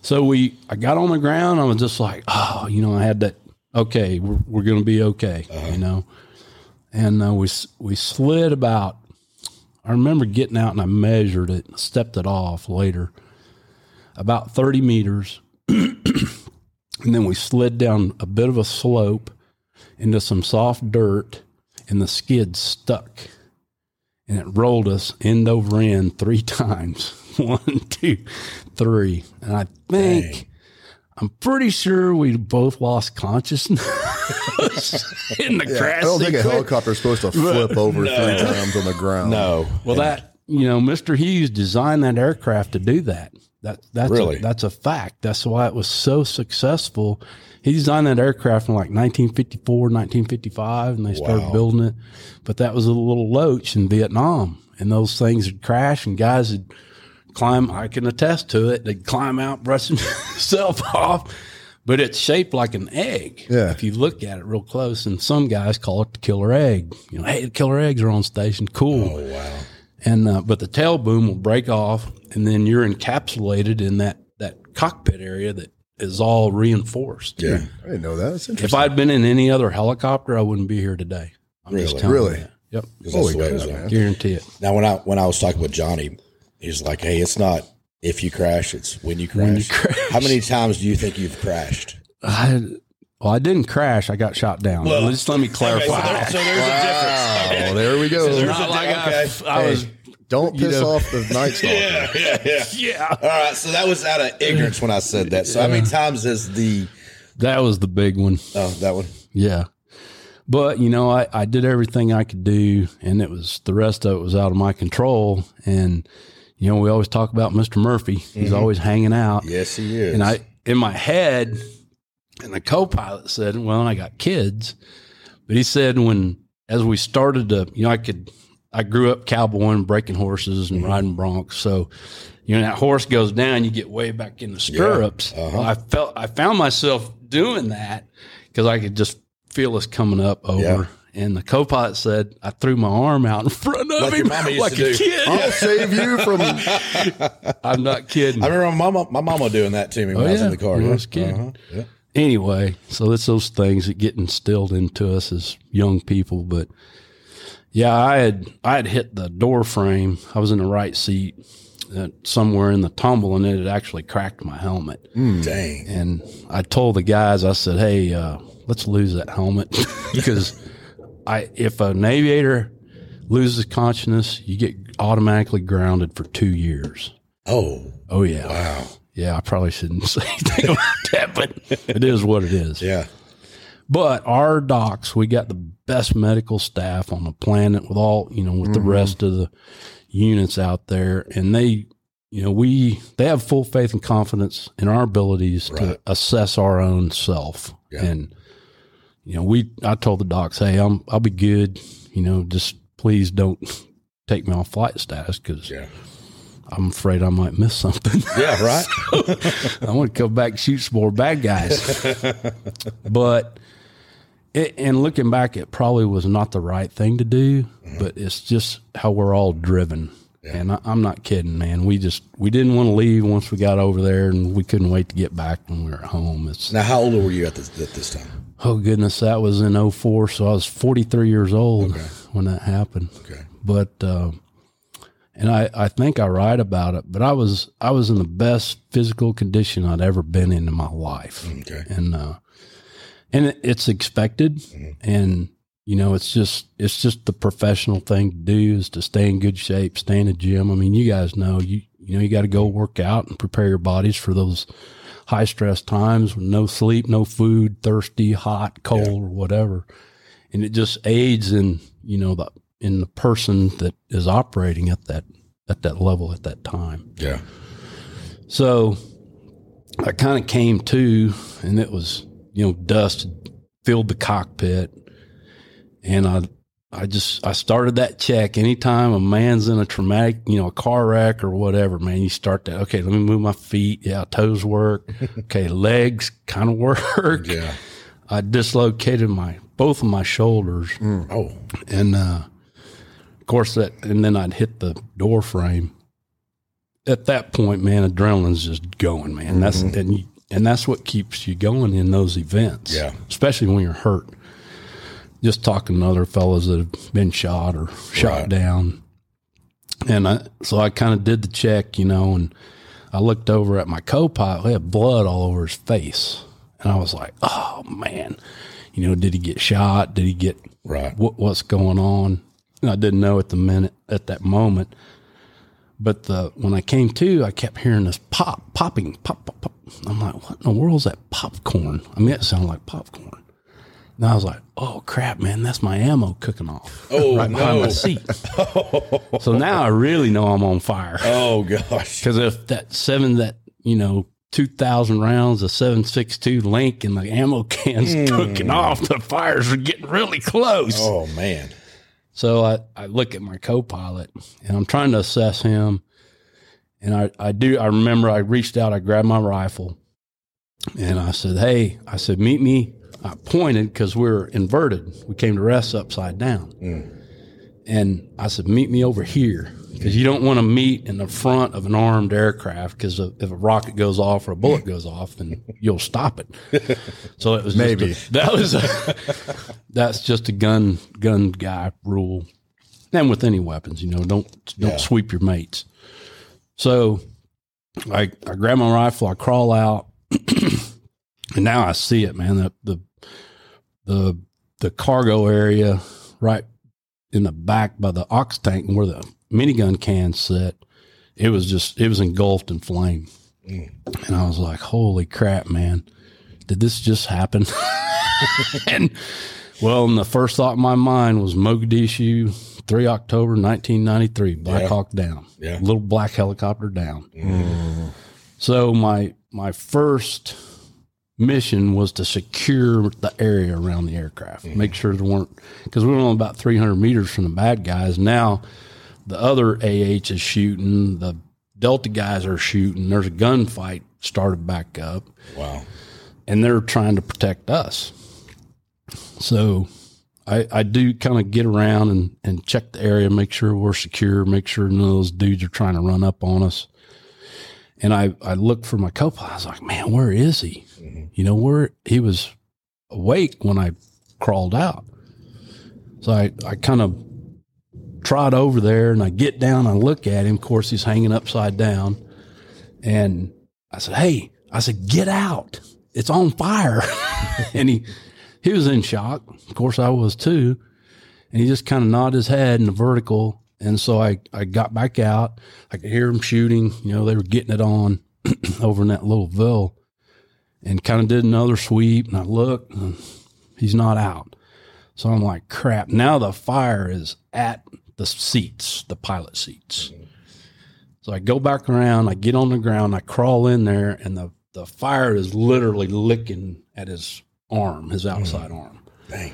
So we, I got on the ground. I was just like, oh, you know, I had that, okay, we're, we're going to be okay, uh-huh. you know. And uh, we we slid about, I remember getting out and I measured it, stepped it off later, about thirty meters. And then we slid down a bit of a slope into some soft dirt, and the skid stuck, and it rolled us end over end three times. One, two, three. And I think, dang. I'm pretty sure we both lost consciousness in the yeah, crash. I don't think a helicopter is supposed to flip over no. three times on the ground. No. Well, yeah. that, you know, Mister Hughes designed that aircraft to do that. That, that's really? a, that's a fact. That's why it was so successful. He designed that aircraft in like nineteen fifty-four, nineteen fifty-five, and they wow. started building it. But that was a little loach in Vietnam, and those things would crash, and guys would climb. I can attest to it. They'd climb out, brush themselves off. But it's shaped like an egg yeah. if you look at it real close. And some guys call it the killer egg. You know, hey, the killer eggs are on station. Cool. Oh, wow. And uh, but the tail boom will break off, and then you're encapsulated in that, that cockpit area that is all reinforced. Yeah, I didn't know that. That's interesting. If I'd been in any other helicopter, I wouldn't be here today. I'm really? Just really? You yep. Holy God, it man. Guarantee it. Now, when I when I was talking with Johnny, he's like, "Hey, it's not if you crash; it's when you crash." When you crash. How many times do you think you've crashed? I well, I didn't crash. I got shot down. Well, just let me clarify. Okay, so, there, so there's wow. a difference. Oh, there we go. So not like okay. I, I hey. was Don't piss you know. off the Night Stalker. yeah, yeah, yeah, yeah. All right, so that was out of ignorance when I said that. So yeah. how many times is the... That was the big one. Oh, that one? Yeah. But, you know, I, I did everything I could do, and it was the rest of it was out of my control. And, you know, we always talk about Mister Murphy. He's mm-hmm. always hanging out. Yes, he is. And I, in my head, and the co-pilot said, well, I got kids. But he said when, as we started to, you know, I could... I grew up cowboying, breaking horses, and mm-hmm. riding broncs. So, you know, that horse goes down, you get way back in the stirrups. Yeah. Uh-huh. Well, I felt, I found myself doing that because I could just feel us coming up over. Yeah. And the co-pilot said, I threw my arm out in front of like him like a do. kid. I'll save you from. I'm not kidding. I remember my mama, my mama doing that to me when oh, I was yeah. in the car. When yeah. I was a kid. Uh-huh. Yeah. Anyway, so it's those things that get instilled into us as young people, but. Yeah, I had I had hit the door frame. I was in the right seat uh, somewhere in the tumble, and it had actually cracked my helmet. Mm. Dang. And I told the guys, I said, hey, uh, let's lose that helmet because I if an aviator loses consciousness, you get automatically grounded for two years. Oh. Oh, yeah. Wow. Yeah, I probably shouldn't say anything about that, but it is what it is. Yeah. But our docs, we got the best medical staff on the planet with all, you know, with mm-hmm. the rest of the units out there. And they, you know, we, they have full faith and confidence in our abilities right. to assess our own self. Yeah. And, you know, we, I told the docs, hey, I'm, I'll be good. You know, just please don't take me off flight status because yeah. I'm afraid I might miss something. Yeah, right. So, I want to come back and shoot some more bad guys. But, It, and looking back, it probably was not the right thing to do, mm-hmm. but it's just how we're all driven. Yeah. And I, I'm not kidding, man. We just we didn't want to leave once we got over there, and we couldn't wait to get back when we were at home. It's, now, how old were you at this, at this time? Oh, goodness, that was in oh four, so I was forty-three years old okay. when that happened. Okay. But, uh, and I, I think I write about it, but I was I was in the best physical condition I'd ever been in in my life. Okay. And, uh And it's expected, mm-hmm. and you know it's just it's just the professional thing to do is to stay in good shape, stay in the gym. I mean, you guys know you you know you got to go work out and prepare your bodies for those high stress times with no sleep, no food, thirsty, hot, cold, yeah. or whatever. And it just aids in you know the in the person that is operating at that at that level at that time. Yeah. So I kind of came to, and it was. You know, dust filled the cockpit, and I, I just, I started that check. Anytime a man's in a traumatic, you know, a car wreck or whatever, man, you start that. Okay, let me move my feet. Yeah, toes work. Okay, legs kind of work. Yeah, I dislocated my both of my shoulders. Mm. Oh, and uh, of course that, and then I'd hit the door frame. At that point, man, adrenaline's just going, man. Mm-hmm. That's and you. And that's what keeps you going in those events, yeah. especially when you're hurt. Just talking to other fellows that have been shot or shot right. down. And I, so I kind of did the check, you know, and I looked over at my co-pilot. He had blood all over his face. And I was like, oh, man, you know, did he get shot? Did he get right. what, what's going on? And I didn't know at the minute, at that moment. But the, when I came to, I kept hearing this pop, popping, pop, pop, pop. I'm like, what in the world is that popcorn? I mean, it sounded like popcorn. And I was like, oh, crap, man, that's my ammo cooking off. Oh, right no. behind my seat. So now I really know I'm on fire. Oh, gosh. Because if that seven, that, you know, two thousand rounds of seven six two Link and the ammo can's mm. cooking off, the fires are getting really close. Oh, man. So I, I look at my co-pilot, and I'm trying to assess him. And I, I do, I remember I reached out, I grabbed my rifle, and I said, hey, I said, meet me. I pointed because we were inverted. We came to rest upside down. Mm. And I said, meet me over here because you don't want to meet in the front of an armed aircraft because if a rocket goes off or a bullet goes off, then you'll stop it. So it was maybe just a, that was a, that's just a gun gun guy rule, and with any weapons, you know, don't don't yeah. sweep your mates. So I I grab my rifle, I crawl out, and now I see it, man. The the the the cargo area right in the back by the ox tank and where the minigun can set, it was just, it was engulfed in flame. Mm. And I was like, holy crap, man, did this just happen? And well, and the first thought in my mind was Mogadishu, three October nineteen ninety-three, Black yeah. Hawk Down, yeah. little black helicopter down. Mm. So my, my first mission was to secure the area around the aircraft, mm. make sure there weren't, because we were only about three hundred meters from the bad guys. Now the other A H is shooting, the Delta guys are shooting, there's a gunfight started back up. Wow. And they're trying to protect us. So I, I do kind of get around and, and check the area, make sure we're secure, make sure none of those dudes are trying to run up on us. And I, I looked for my co-pilot. I was like, man, where is he? Mm-hmm. You know, where he was awake when I crawled out. So I, I kind of trot over there and I get down, I look at him. Of course, he's hanging upside down. And I said, hey, I said, get out. It's on fire. And he, he was in shock. Of course, I was too. And he just kind of nodded his head in the vertical. And so I, I got back out. I could hear them shooting. You know, they were getting it on over in that little ville, and kind of did another sweep. And I looked, and he's not out. So I'm like, crap. Now the fire is at the seats, the pilot seats. Mm-hmm. So I go back around. I get on the ground. I crawl in there, and the, the fire is literally licking at his arm, his outside mm. arm. Dang.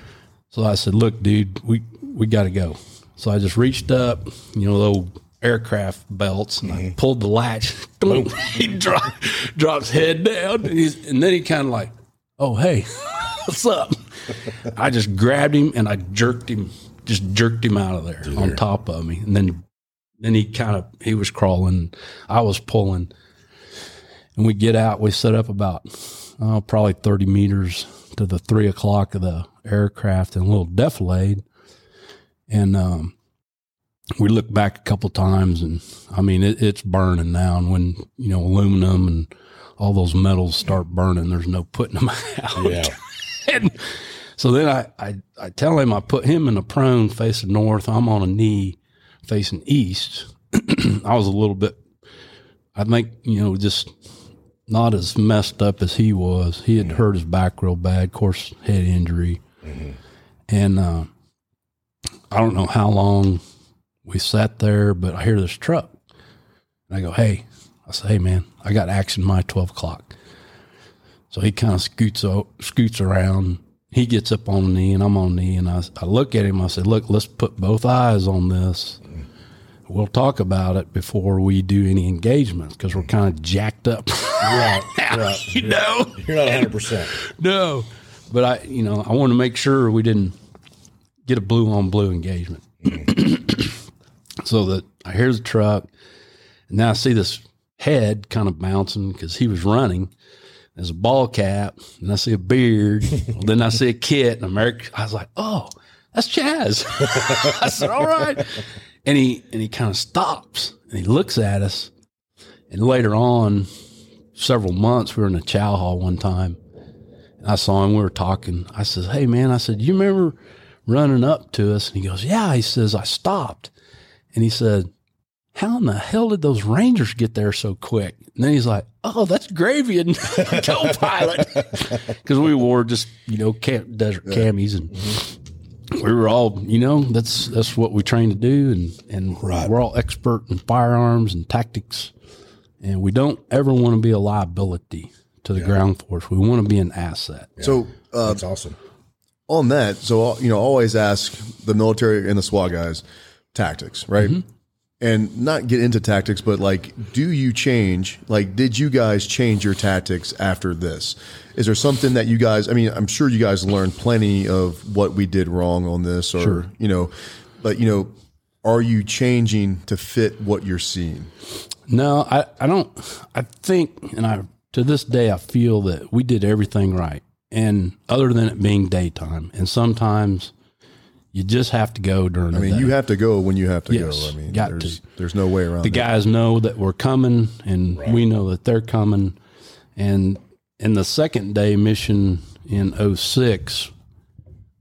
So I said, look, dude, we, we got to go. So I just reached up, you know, the old aircraft belts, and mm-hmm. I pulled the latch. He dro- drops head down, and, he's, and then he kind of like, oh, hey, what's up? I just grabbed him, and I jerked him, just jerked him out of there Dear. on top of me. And then, then he kind of, he was crawling, I was pulling. And we get out, we set up about oh, probably thirty meters to the three o'clock of the aircraft in a little defilade. And um, we looked back a couple times, and I mean, it, it's burning now. And when, you know, aluminum and all those metals start burning, there's no putting them out. Yeah. And so then I, I, I tell him, I put him in a prone facing north. I'm on a knee facing east. I was a little bit, I think, you know, just not as messed up as he was. He had mm-hmm. hurt his back real bad, of course, head injury. Mm-hmm. And uh, I don't know how long we sat there, but I hear this truck. And I go, hey, I say, hey, man, I got action by twelve o'clock. So he kind of scoots o- scoots around. He gets up on the knee, and I'm on the knee. And I, I look at him. I said, look, let's put both eyes on this. Mm-hmm. We'll talk about it before we do any engagements, because we're kind of jacked up. Right, right. You know? You're not one hundred percent. No. But, I, you know, I want to make sure we didn't get a blue-on-blue engagement. So that I hear the truck, and now I see this head kind of bouncing because he was running. There's a ball cap, and I see a beard. Then I see a kit, and America, I was like, oh, that's Chaz. I said, all right. And he and he kind of stops, and he looks at us. And later on, several months, we were in a chow hall one time. And I saw him. We were talking. I says, hey, man, I said, you remember running up to us? And he goes, yeah. He says, I stopped. And he said, how in the hell did those Rangers get there so quick? And then he's like, oh, that's gravy and co-pilot. Because we wore just, you know, camp, desert camis and mm-hmm. we were all, you know, that's that's what we trained to do, and, and right. we're all expert in firearms and tactics, and we don't ever want to be a liability to the yeah. ground force. We want to be an asset. Yeah. So uh, that's awesome. On that, so you know, always ask the military and the SWAT guys tactics, right? Mm-hmm. And not get into tactics, but like, do you change? Like, did you guys change your tactics after this? Is there something that you guys, I mean, I'm sure you guys learned plenty of what we did wrong on this or, sure. you know, but, you know, are you changing to fit what you're seeing? No, I, I don't, I think, and I, to this day, I feel that we did everything right. And other than it being daytime, and sometimes you just have to go during the day. I mean, you have to go when you have to yes, go. I mean, got there's, to. there's no way around it. The guys that. know that we're coming, and right. we know that they're coming. And in the second day mission in oh six,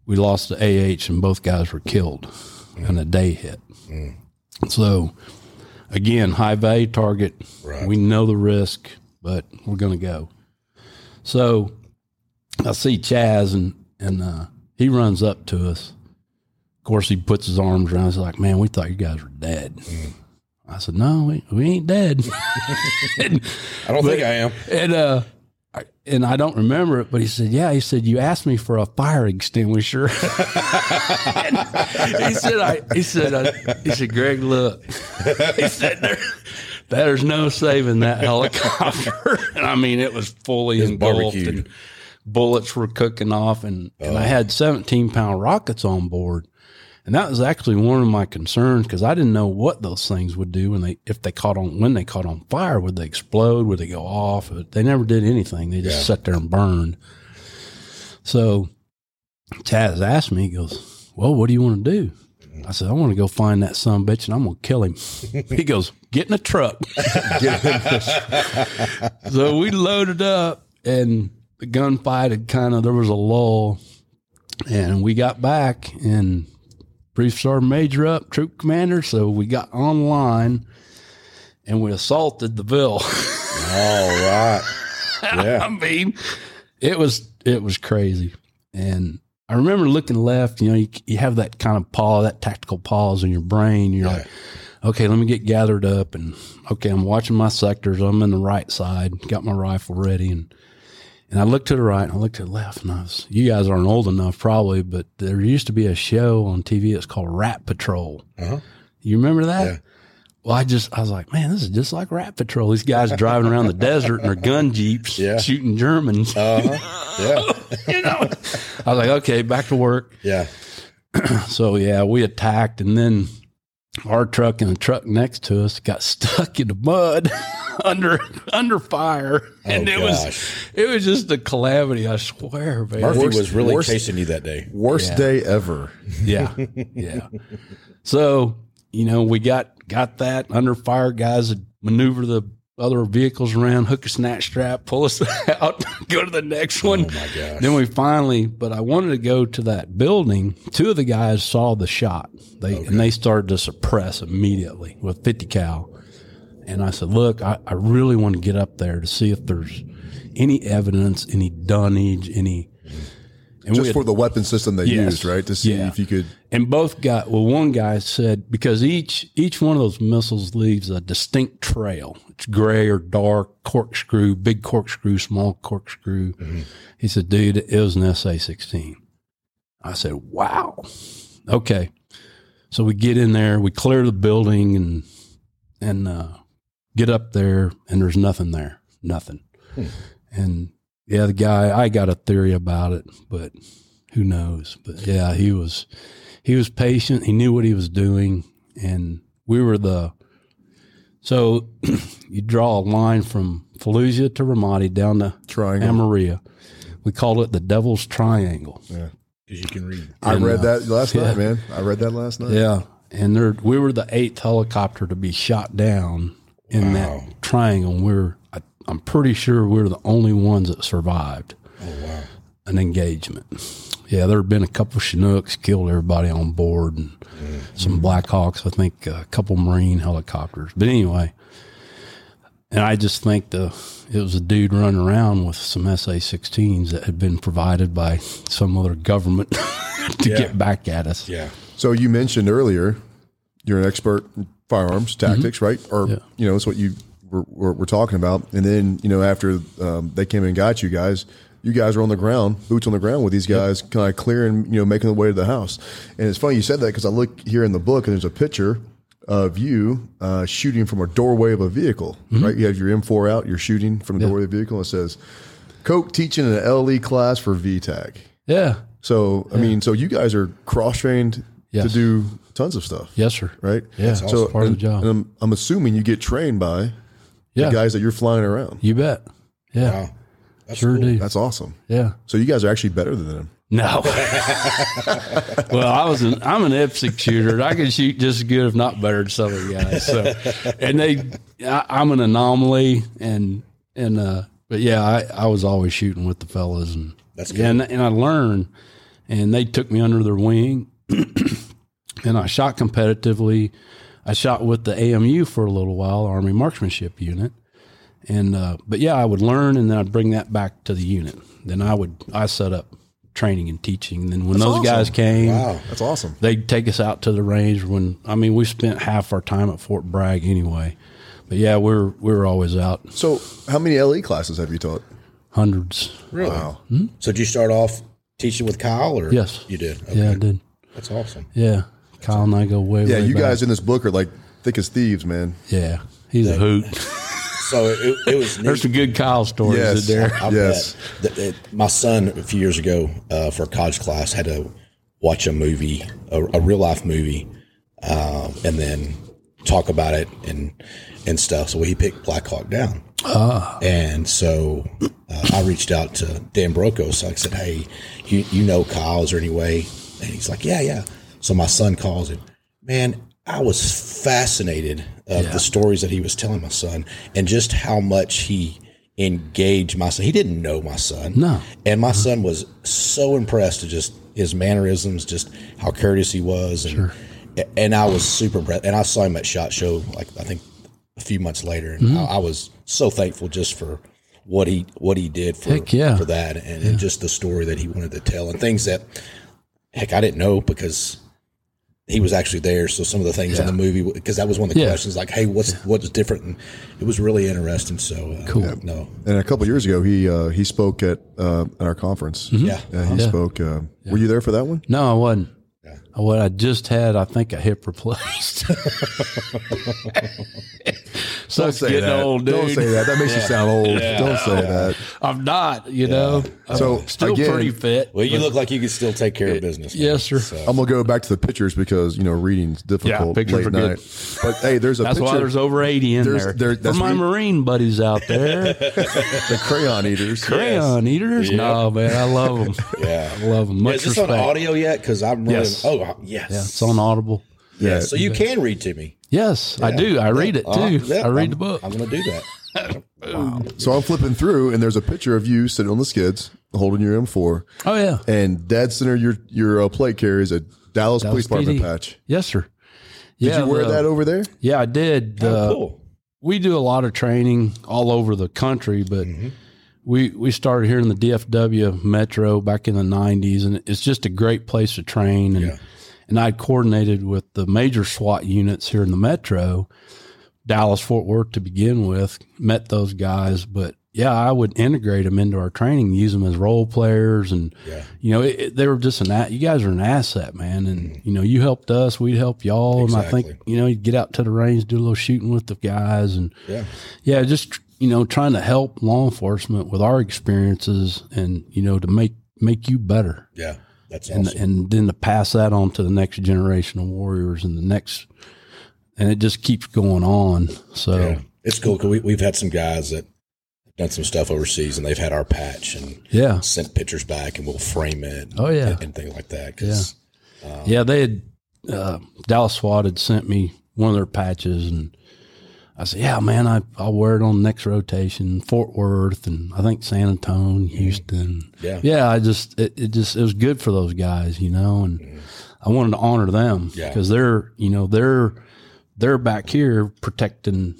we lost the A H, and both guys were killed, mm. and a day hit. Mm. So, again, high value target. Right. We know the risk, but we're going to go. So I see Chaz, and, and uh, he runs up to us. Of course, he puts his arms around us. He's like, man, we thought you guys were dead. Mm. I said, no, we, we ain't dead. and, I don't but, think I am. And uh, I, and I don't remember it, but he said, yeah, he said, you asked me for a fire extinguisher. he said, I, he said, I, he said, Greg, look, he said, there, there's no saving that helicopter. and I mean, it was fully it was engulfed barbecued. And bullets were cooking off, and, oh. and I had seventeen pound rockets on board. And that was actually one of my concerns, because I didn't know what those things would do when they, if they caught on, when they caught on fire, would they explode? Would they go off? They never did anything. They just yeah. sat there and burned. So Chaz asked me, he goes, well, what do you want to do? I said, I want to go find that sumbitch, and I'm going to kill him. he goes, get in a truck. get in the truck. So we loaded up, and the gunfight had kind of, there was a lull, and we got back, and briefed Sergeant Major up, troop commander. So we got online and we assaulted the ville. All right. Yeah. I mean, it was, it was crazy. And I remember looking left, you know, you, you have that kind of pause, that tactical pause in your brain. You're yeah. like, okay, let me get gathered up. And okay, I'm watching my sectors. I'm in the right side, got my rifle ready. And, and I looked to the right and I looked to the left, and I was, you guys aren't old enough probably, but there used to be a show on T V. It's called Rat Patrol. Uh-huh. You remember that? Yeah. Well, I just, I was like, man, this is just like Rat Patrol. These guys driving around the desert in their gun jeeps yeah. shooting Germans. Uh-huh. Yeah. you know, I was like, okay, back to work. Yeah. so yeah, we attacked, and then our truck and the truck next to us got stuck in the mud under under fire. And oh, it gosh. was it was just a calamity, I swear, man. Murphy worst, was really worst, chasing you that day. Worst yeah. day ever. Yeah. Yeah. so, you know, we got got that under fire. Guys would maneuver the other vehicles around, hook a snatch strap, pull us out, go to the next one. Oh my gosh. Then we finally, but I wanted to go to that building. Two of the guys saw the shot. They okay. and they started to suppress immediately with fifty cal. And I said, look, I, I really want to get up there to see if there's any evidence, any dunnage, any. And Just had, for the weapon system they yes, used, right? To see yeah. if you could. And both got, well, one guy said, because each each one of those missiles leaves a distinct trail. It's gray or dark, corkscrew, big corkscrew, small corkscrew. Mm-hmm. He said, dude, it was an S A sixteen. I said, wow. Okay. So we get in there, we clear the building, and and uh, get up there, and there's nothing there, nothing. Hmm. And yeah, the guy, I got a theory about it, but who knows? But yeah, he was, he was patient. He knew what he was doing. And we were the, so you draw a line from Fallujah to Ramadi down to triangle. Amariyah. We called it the Devil's Triangle. Yeah. Cause you can read. And, I read uh, that last yeah. night, man. I read that last night. Yeah. And there, we were the eighth helicopter to be shot down in wow. that triangle. We we're, I'm pretty sure we're the only ones that survived oh, wow. an engagement. Yeah, there had been a couple of Chinooks, killed everybody on board, and mm-hmm. some Blackhawks, I think a couple Marine helicopters. But anyway, and I just think the it was a dude running around with some S A sixteens that had been provided by some other government to yeah. get back at us. Yeah. So you mentioned earlier you're an expert in firearms tactics, mm-hmm. right? Or, yeah. you know, it's what you – We're, we're talking about. And then, you know, after um, they came and got you guys, you guys were on the ground, boots on the ground with these guys, yep. kind of clearing, you know, making the way to the house. And it's funny you said that, because I look here in the book and there's a picture of you uh, shooting from a doorway of a vehicle, mm-hmm. right? You have your M four out, you're shooting from the yep. doorway of the vehicle, and it says, Coke teaching an L E class for V TAC. Yeah. So, I yeah. mean, so you guys are cross-trained yes. to do tons of stuff. Yes, sir. Right? Yeah, it's so, part and, of the job. And I'm, I'm assuming you get trained by... Yeah. The guys that you're flying around. You bet. Yeah. Wow. That's sure cool. do. That's awesome. Yeah. So you guys are actually better than them. No. well, I was an, I'm an F six shooter. I can shoot just as good, if not better, than some of the guys. So, and they, I, I'm an anomaly, and and uh, but yeah, I, I was always shooting with the fellas, and that's good. And and I learned, and they took me under their wing, and I shot competitively. I shot with the A M U for a little while, Army Marksmanship Unit. And, uh, but yeah, I would learn and then I'd bring that back to the unit. Then I would, I set up training and teaching. And then when that's those awesome. guys came, wow, that's awesome. They'd take us out to the range when, I mean, we spent half our time at Fort Bragg anyway, but yeah, we're, we're always out. So how many L E classes have you taught? Hundreds. Really? Wow. Hmm? So did you start off teaching with Kyle or? Yes. You did? Okay. Yeah, I did. That's awesome. Yeah. That's Kyle awesome. and I go way, yeah, way you back. Guys in this book are like thick as thieves, man. Yeah. He's yeah. a hoot. So it, it was. There's some good Kyle stories yes. in there. I, I yes. bet. The, the, my son a few years ago uh, for a college class had to watch a movie, a, a real life movie, uh, and then talk about it and and stuff. So he picked Black Hawk Down, ah. and so uh, I reached out to Dan Brokos. So I said, "Hey, you you know Kyle? Is there any way?" And he's like, "Yeah, yeah." So my son calls him, man. I was fascinated of yeah. the stories that he was telling my son and just how much he engaged my son. He didn't know my son. No. And my son was so impressed to just his mannerisms, just how courteous he was. And, sure. and I was super impressed. And I saw him at SHOT Show, like I think a few months later. And mm-hmm. I, I was so thankful just for what he, what he did for, heck yeah. for that. And, yeah. and just the story that he wanted to tell and things that, heck, I didn't know because he was actually there, so some of the things yeah. in the movie, because that was one of the yeah. questions, like, "Hey, what's yeah. what's different?" And it was really interesting. So uh, cool. Yeah. No, and a couple of years ago, he uh, he spoke at uh, at our conference. Mm-hmm. Yeah, yeah, he yeah. spoke. Uh, yeah. Were you there for that one? No, I wasn't. Yeah. I, what I just had, I think, a hip replaced. so Don't say that. Old, dude. Don't say that. That makes yeah. you sound old. Yeah. Don't say that. I'm not, you yeah. know. I'm so still again, pretty fit. Well, you look like you can still take care of business. It, yes, sir. So. I'm going to go back to the pictures because, you know, reading's difficult yeah, pictures late night. Good. But, hey, there's a that's picture. That's why there's over eighty in there's, there. there that's For my re- Marine buddies out there. The crayon eaters. Crayon yes. eaters? Yep. No, man, I love them. yeah. I love them. Much yeah, is this respect. On audio yet? Because I'm really. Yes. Oh, yes. Yeah, it's on Audible. Yeah, yeah, so you can read to me. Yes, yeah. I do. I read it, too. Uh, yeah, I read I'm, the book. I'm going to do that. Wow. So I'm flipping through, and there's a picture of you sitting on the skids holding your M four. Oh, yeah. And Dad Center, your your uh, plate carries a Dallas, Dallas Police Department patch. Yes, sir. Yeah, did you wear uh, that over there? Yeah, I did. Oh, uh, cool. We do a lot of training all over the country, but mm-hmm. we, we started here in the D F W Metro back in the nineties, and it's just a great place to train. And yeah. And I coordinated with the major SWAT units here in the Metro, Dallas, Fort Worth to begin with, met those guys. But, yeah, I would integrate them into our training, use them as role players. And, yeah. you know, it, it, they were just an – you guys are an asset, man. And, mm-hmm. you know, you helped us. We'd help y'all. Exactly. And I think, you know, you'd get out to the range, do a little shooting with the guys. And, yeah, yeah just, you know, trying to help law enforcement with our experiences and, you know, to make, make you better. Yeah. That's and awesome. And then to pass that on to the next generation of warriors and the next, and it just keeps going on. So yeah. it's cool because we, we've had some guys that have done some stuff overseas and they've had our patch and yeah. sent pictures back and we'll frame it. And, oh yeah, and, and things like that. Cause, yeah, um, yeah, they had uh, Dallas SWAT had sent me one of their patches and I said, "Yeah, man, I I'll wear it on the next rotation, Fort Worth, and I think San Antonio, Houston." Yeah, yeah. I just it, it just it was good for those guys, you know, and mm. I wanted to honor them because yeah. they're you know they're they're back here protecting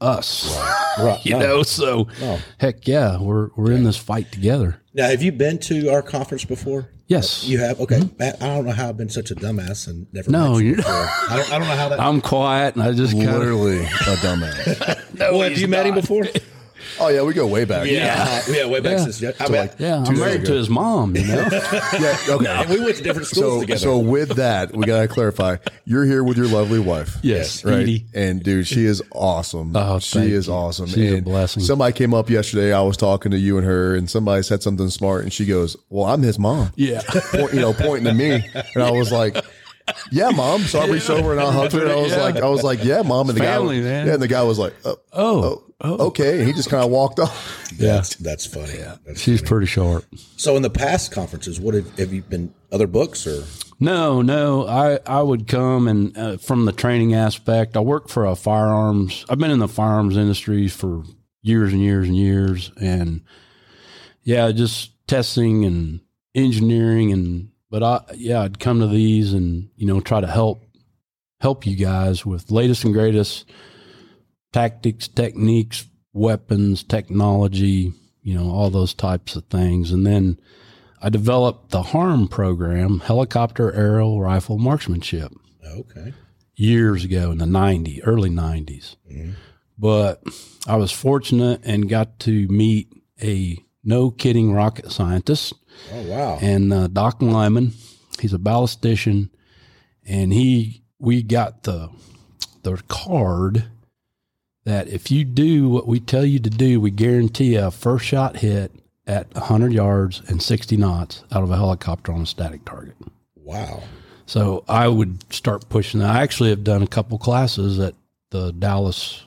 us, right. Right. you no. know. So no. heck yeah, we're we're yeah. in this fight together. Now, have you been to our conference before? Yes, you have. Okay, mm-hmm. Matt, I don't know how I've been such a dumbass and never. No, you. I don't, I don't know how that. I'm quiet and I just literally a dumbass. No, well, have you not met him before? Oh yeah, we go way back. Yeah, yeah, yeah way back yeah. since. Yeah, I mean, like yeah I'm married to his mom. You know. yeah. Okay. No, we went to different schools so, together. So with that, we gotta clarify. You're here with your lovely wife. Yes, right. Edie. And dude, she is awesome. Oh, she thank is you. Awesome. She's and a blessing. Somebody came up yesterday. I was talking to you and her, and somebody said something smart, and she goes, "Well, I'm his mom." Yeah. Point, you know, pointing to me, and I was like. Yeah, mom. So I reached over and I hugged her. And I was yeah. like, I was like, yeah, mom. And the family, guy, man. Yeah, and the guy was like, oh, oh, oh. okay. And he just kind of walked off. Yeah, that's, that's funny. Yeah, that's she's funny. Pretty sharp. So in the past conferences, what have, have you been? Other books or? No, no. I I would come and uh, from the training aspect, I work for a firearms. I've been in the firearms industry for years and years and years, and yeah, just testing and engineering and. But I, yeah, I'd come to these and, you know, try to help, help you guys with latest and greatest tactics, techniques, weapons, technology, you know, all those types of things. And then I developed the HARM program, helicopter, aerial, rifle, marksmanship. Okay. Years ago in the nineties, early nineties. Mm-hmm. But I was fortunate and got to meet a no kidding rocket scientist. Oh, wow. And uh, Doc Lyman, he's a ballistician, and he, we got the, the card that if you do what we tell you to do, we guarantee a first shot hit at one hundred yards and sixty knots out of a helicopter on a static target. Wow. So I would start pushing that. I actually have done a couple classes at the Dallas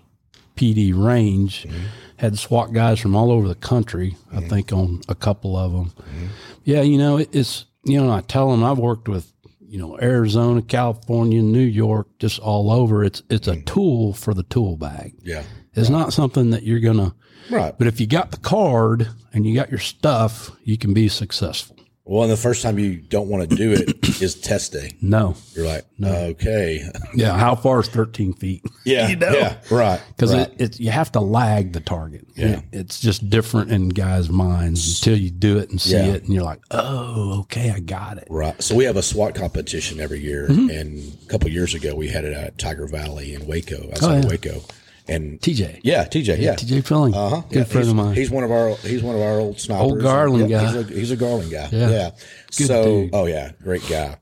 P D range, mm-hmm. had SWAT guys from all over the country, mm-hmm. I think on a couple of them. Mm-hmm. Yeah, you know, it, it's, you know, I tell them I've worked with, you know, Arizona, California, New York, just all over. It's it's mm-hmm. a tool for the tool bag. Yeah. It's right. not something that you're going to. Right. But if you got the card and you got your stuff, you can be successful. Well, and the first time you don't want to do it is test day. No. You're like, no. Okay. Yeah. How far is thirteen feet? Yeah. You know? Yeah. Right. Because right. it, it, you have to lag the target. Yeah. It, it's just different in guys' minds until you do it and see yeah. it. And you're like, oh, okay, I got it. Right. So we have a SWAT competition every year. Mm-hmm. And a couple of years ago, we had it at Tiger Valley in Waco, outside oh, yeah. of Waco. And T J, yeah, T J, yeah, yeah. T J Filling, uh huh, good yeah, friend of mine. He's one of our, he's one of our old snipers, old Garland yeah, guy. He's a, he's a Garland guy, yeah. yeah. So, dude. Oh yeah, great guy.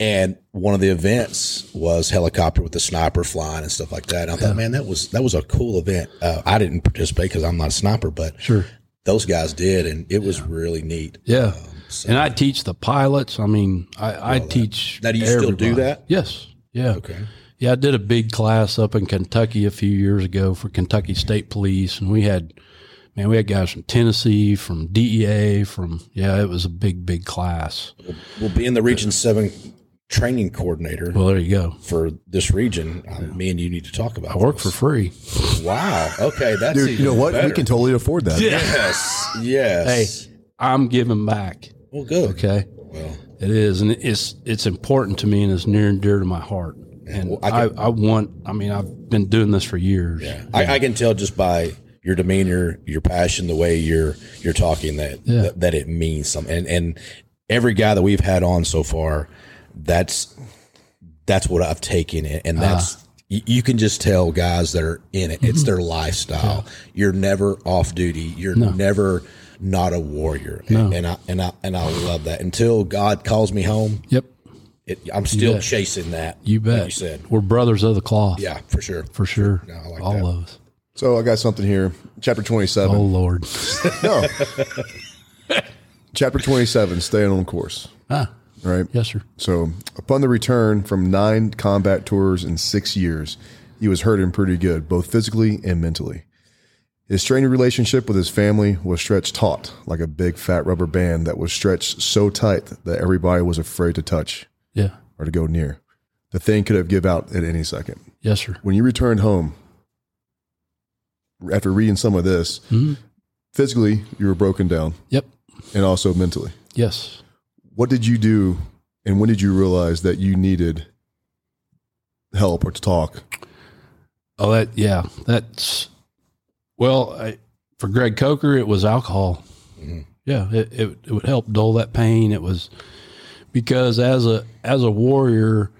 And one of the events was helicopter with the sniper flying and stuff like that. And I yeah. thought, man, that was that was a cool event. Uh, I didn't participate because I'm not a sniper, but sure, those guys did, and it was yeah. really neat. Yeah, um, so. And I teach the pilots. I mean, I, I teach. That. Now, do you everybody. still do that? Yes. Yeah. Okay. Yeah, I did a big class up in Kentucky a few years ago for Kentucky State Police, and we had, man, we had guys from Tennessee, from D E A, from, yeah, it was a big, big class. Well, being the Region seven training coordinator. Well, there you go. For this region, yeah. me and you need to talk about I work this. for free. Wow. Okay, that's Dude, even you know what? Better. We can totally afford that. Yes. Yes. Hey, I'm giving back. Well, good. Okay. Well. It is, and it's it's important to me, and it's near and dear to my heart. And well, I, can, I, I want, I mean, I've been doing this for years. Yeah. I, I can tell just by your demeanor, your passion, the way you're, you're talking that, yeah. that, that it means something. And, and every guy that we've had on so far, that's, that's what I've taken it. And that's, uh, y- you can just tell guys that are in it. Mm-hmm. It's their lifestyle. Yeah. You're never off duty. You're no. never not a warrior. No. And, and I, and I, and I love that until God calls me home. Yep. It, I'm still chasing that. You bet. Like you said. We're brothers of the cloth. Yeah, for sure. For sure. No, I like all that. Of us. So I got something here. Chapter twenty-seven. Oh, Lord. No. Chapter twenty-seven, staying on course. Ah. Right? Yes, sir. So upon the return from nine combat tours in six years, he was hurting pretty good, both physically and mentally. His strained relationship with his family was stretched taut like a big fat rubber band that was stretched so tight that everybody was afraid to touch. Yeah. Or to go near. The thing could have give out at any second. Yes, sir. When you returned home, after reading some of this, mm-hmm. physically you were broken down. Yep. And also mentally. Yes. What did you do and when did you realize that you needed help or to talk? Oh, that, yeah. That's, well, I, for Greg Coker, it was alcohol. Mm-hmm. Yeah. It, it, it would help dull that pain. It was. Because as a as a warrior,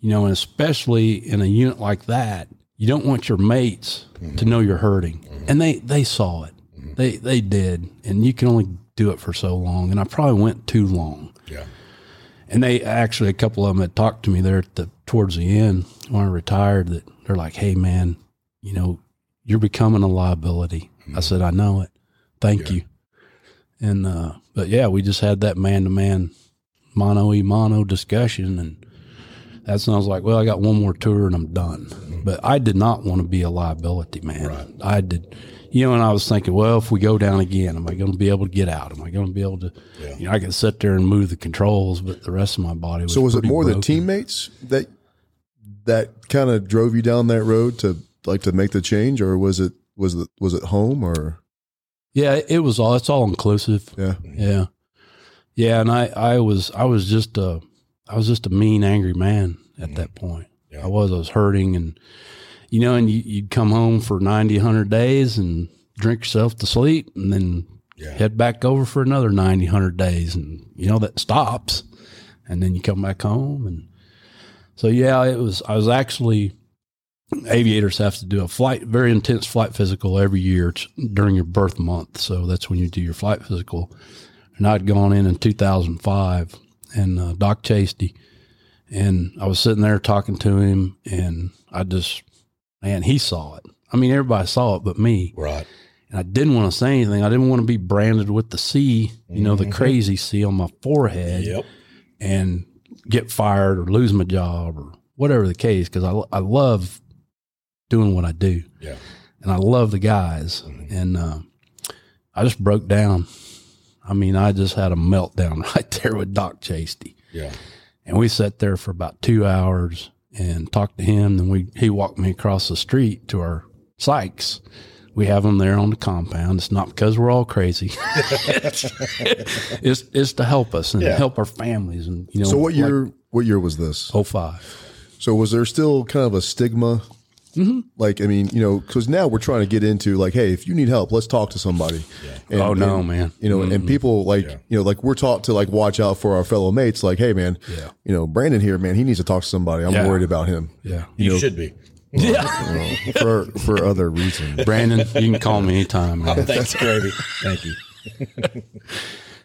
you know, and especially in a unit like that, you don't want your mates mm-hmm. to know you're hurting. Mm-hmm. And they, they saw it. Mm-hmm. They they did. And you can only do it for so long. And I probably went too long. Yeah. And they actually, a couple of them had talked to me there at the, towards the end when I retired, that they're like, hey, man, you know, you're becoming a liability. Mm-hmm. I said, I know it. Thank yeah. you. And uh, but, yeah, we just had that man-to-man mono e mono discussion, and that's when I was like, well, I got one more tour and I'm done. Mm-hmm. But I did not want to be a liability, man. Right. I did, you know, and I was thinking, well, if we go down again, am I going to be able to get out? Am I going to be able to, yeah. you know, I could sit there and move the controls, but the rest of my body was. So was it more broken. The teammates that, that kind of drove you down that road to like to make the change, or was it, was it, was it home or? Yeah, it was all, it's all inclusive. Yeah. Yeah. Yeah, and I, I was I was just a I was just a mean, angry man at that point. yeah. I was. I was hurting, and you know, and you, you'd come home for ninety, one hundred days and drink yourself to sleep, and then yeah. head back over for another ninety, one hundred days, and you know that stops, and then you come back home, and so yeah, it was. I was actually. Aviators have to do a flight, very intense flight physical every year during your birth month. So that's when you do your flight physical. And I'd gone in in two thousand five and uh, Doc Chastey, and I was sitting there talking to him, and I just, man, he saw it. I mean, everybody saw it but me. Right. And I didn't want to say anything. I didn't want to be branded with the C, you mm-hmm. know, the crazy C on my forehead yep. and get fired or lose my job or whatever the case, because I, I love doing what I do. Yeah. And I love the guys. Mm-hmm. And, uh, I just broke down. I mean, I just had a meltdown right there with Doc Chastey. Yeah. And we sat there for about two hours and talked to him. Then we, he walked me across the street to our psychs. We have them there on the compound. It's not because we're all crazy. it's, it's, it's to help us and yeah. help our families. And, you know, so what like, year, what year was this? oh five So was there still kind of a stigma? Mm-hmm. Like, I mean, you know, because now we're trying to get into like, hey, if you need help, let's talk to somebody. Yeah. And, oh, no, and, man. You know, mm-hmm. and people like, yeah. you know, like we're taught to like watch out for our fellow mates. Like, hey, man, yeah. you know, Brandon here, man, he needs to talk to somebody. I'm yeah. worried about him. Yeah. You, you know, should be. Well, yeah. You know, for, for other reasons. Brandon, you can call me anytime. Oh, thanks, Gravy. Thank you.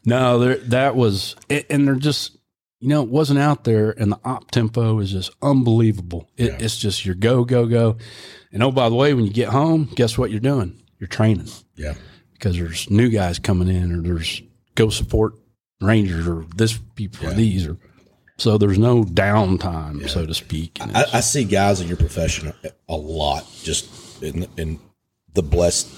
No, there, that was, and they're just, you know, it wasn't out there, and the op tempo is just unbelievable. It, yeah. It's just your go, go, go. And oh, by the way, when you get home, guess what you're doing? You're training. Yeah. Because there's new guys coming in, or there's go support Rangers, or this people, yeah. or these. Or, so there's no downtime, yeah. so to speak. I, I see guys in your profession a lot, just in, in the blessed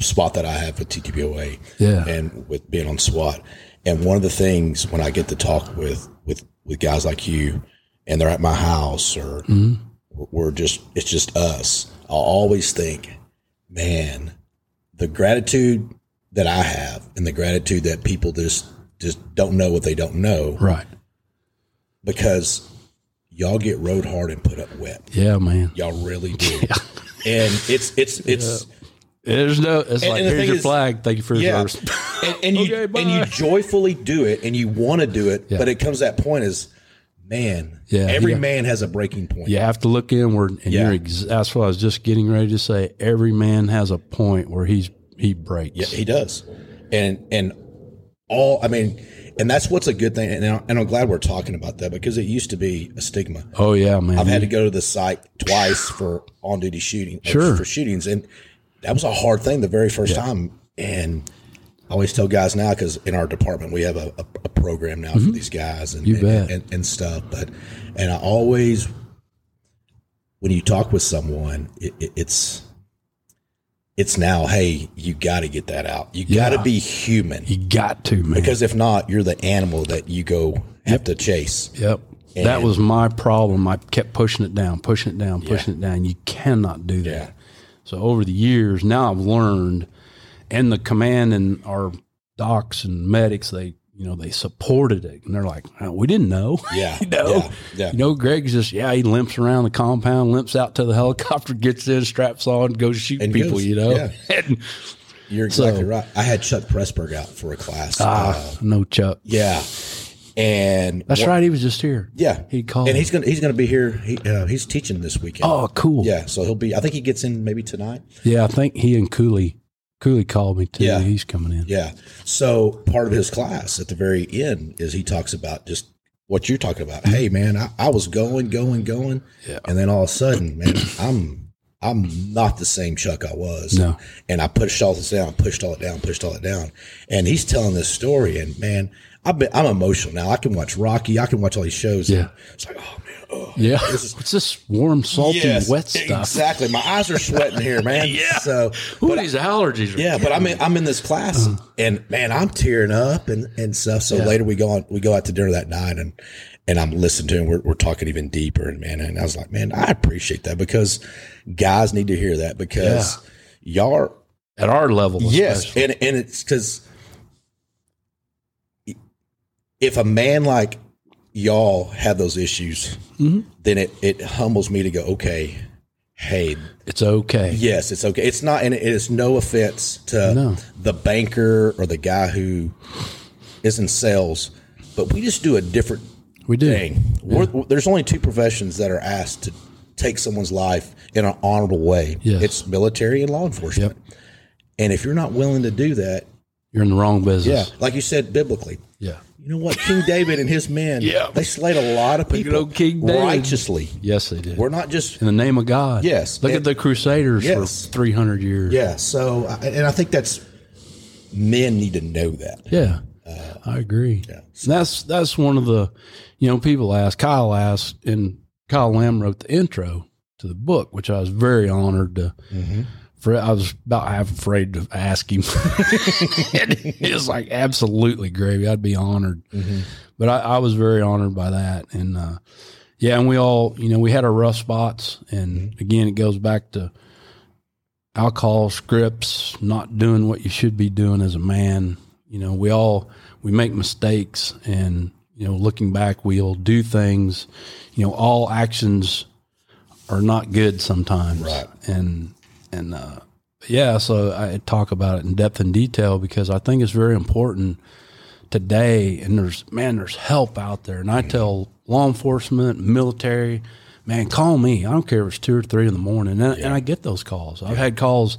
spot that I have with T T P O A yeah. and with being on SWAT. And one of the things when I get to talk with, with, with guys like you, and they're at my house, or mm-hmm. we're just, it's just us. I'll always think, man, the gratitude that I have, and the gratitude that people just, just don't know what they don't know. Right. Because y'all get rode hard and put up wet. Yeah, man. Y'all really do. Yeah. And it's, it's, it's, yeah. There's no, it's and, like, and here's your is, flag. Thank you for your service. Yeah. And, and, you, okay, and you joyfully do it, and you want to do it, yeah. but it comes to that point is, man, yeah, every yeah. man has a breaking point. You have to look inward, and yeah. you're ex- that's what I was just getting ready to say. Every man has a point where he's he breaks. Yeah, he does. And and all, I mean, and that's what's a good thing. And, I, and I'm glad we're talking about that, because it used to be a stigma. Oh, yeah, man. I've had to go to the site twice for on-duty shooting, sure. for shootings, and that was a hard thing the very first yeah. time. And I always tell guys now, because in our department, we have a, a, a program now mm-hmm. for these guys and, and, and, and stuff. But, and I always, when you talk with someone, it, it, it's, it's now, hey, you got to get that out. You yeah. got to be human. You got to, man. Because if not, you're the animal that you go yep. have to chase. Yep. And that was my problem. I kept pushing it down, pushing it down, pushing yeah. it down. You cannot do that. Yeah. So over the years, now I've learned, and the command and our docs and medics, they, you know, they supported it. And they're like, oh, we didn't know. Yeah. you know, yeah, yeah. you know, Greg's just, yeah, he limps around the compound, limps out to the helicopter, gets in, straps on, goes shoot and people, goes, you know. Yeah. and, You're exactly so, right. I had Chuck Pressburg out for a class. Ah, uh, no Chuck. Yeah. And that's what, right. He was just here. Yeah, he called, and he's gonna he's gonna be here. He, uh, he's teaching this weekend. Oh, cool. Yeah, so he'll be. I think he gets in maybe tonight. Yeah, I think he and Cooley Cooley called me too. Yeah, he's coming in. Yeah. So part of his class at the very end is he talks about just what you're talking about. Hey, man, I, I was going, going, going, yeah. and then all of a sudden, man, I'm I'm not the same Chuck I was. No, and I pushed all this down, pushed all it down, pushed all it down, and he's telling this story, and man. I've been, I'm emotional now. I can watch Rocky. I can watch all these shows. Yeah. It's like, oh, man. Oh, yeah. This is, it's this warm, salty, yes, wet stuff. Exactly. My eyes are sweating here, man. yeah. So, Ooh, these I, allergies. Are yeah. But I'm in, I'm in this class uh, and, man, I'm tearing up and, and stuff. So yeah. later we go on, we go out to dinner that night and, and I'm listening to him. We're, we're talking even deeper. And, man, and I was like, man, I appreciate that because guys need to hear that because yeah. y'all are, at our level. Yes. Especially. And, and it's because, if a man like y'all have those issues, mm-hmm. then it, it humbles me to go, okay, hey. It's okay. Yes, it's okay. It's not, and it is no offense to no. the banker or the guy who is in sales, but we just do a different we do. thing. Yeah. We're, there's only two professions that are asked to take someone's life in an honorable way. Yes. It's military and law enforcement. Yep. And if you're not willing to do that, you're in the wrong business. Yeah, like you said, biblically. Yeah. You know what? King David and his men, yeah. they slayed a lot of people. Look at old King David. Righteously. Yes, they did. We're not just... In the name of God. Yes. Look and, at the Crusaders yes. for three hundred years. Yeah, so... And I think that's... Men need to know that. Yeah, uh, I agree. Yeah. So, that's, that's one of the... You know, people ask, Kyle asked, and Kyle Lamb wrote the intro to the book, which I was very honored to... Mm-hmm. I was about half afraid to ask him. It was like, absolutely, gravy. I'd be honored. Mm-hmm. But I, I was very honored by that. And, uh, yeah, and we all, you know, we had our rough spots. And, mm-hmm. again, it goes back to alcohol, scripts, not doing what you should be doing as a man. You know, we all, we make mistakes. And, you know, looking back, we'll do things. You know, all actions are not good sometimes. Right. And, And, uh, yeah, so I talk about it in depth and detail because I think it's very important today. And there's, man, there's help out there. And I tell law enforcement, military, man, call me. I don't care if it's two or three in the morning. And, yeah. and I get those calls. I've yeah. had calls,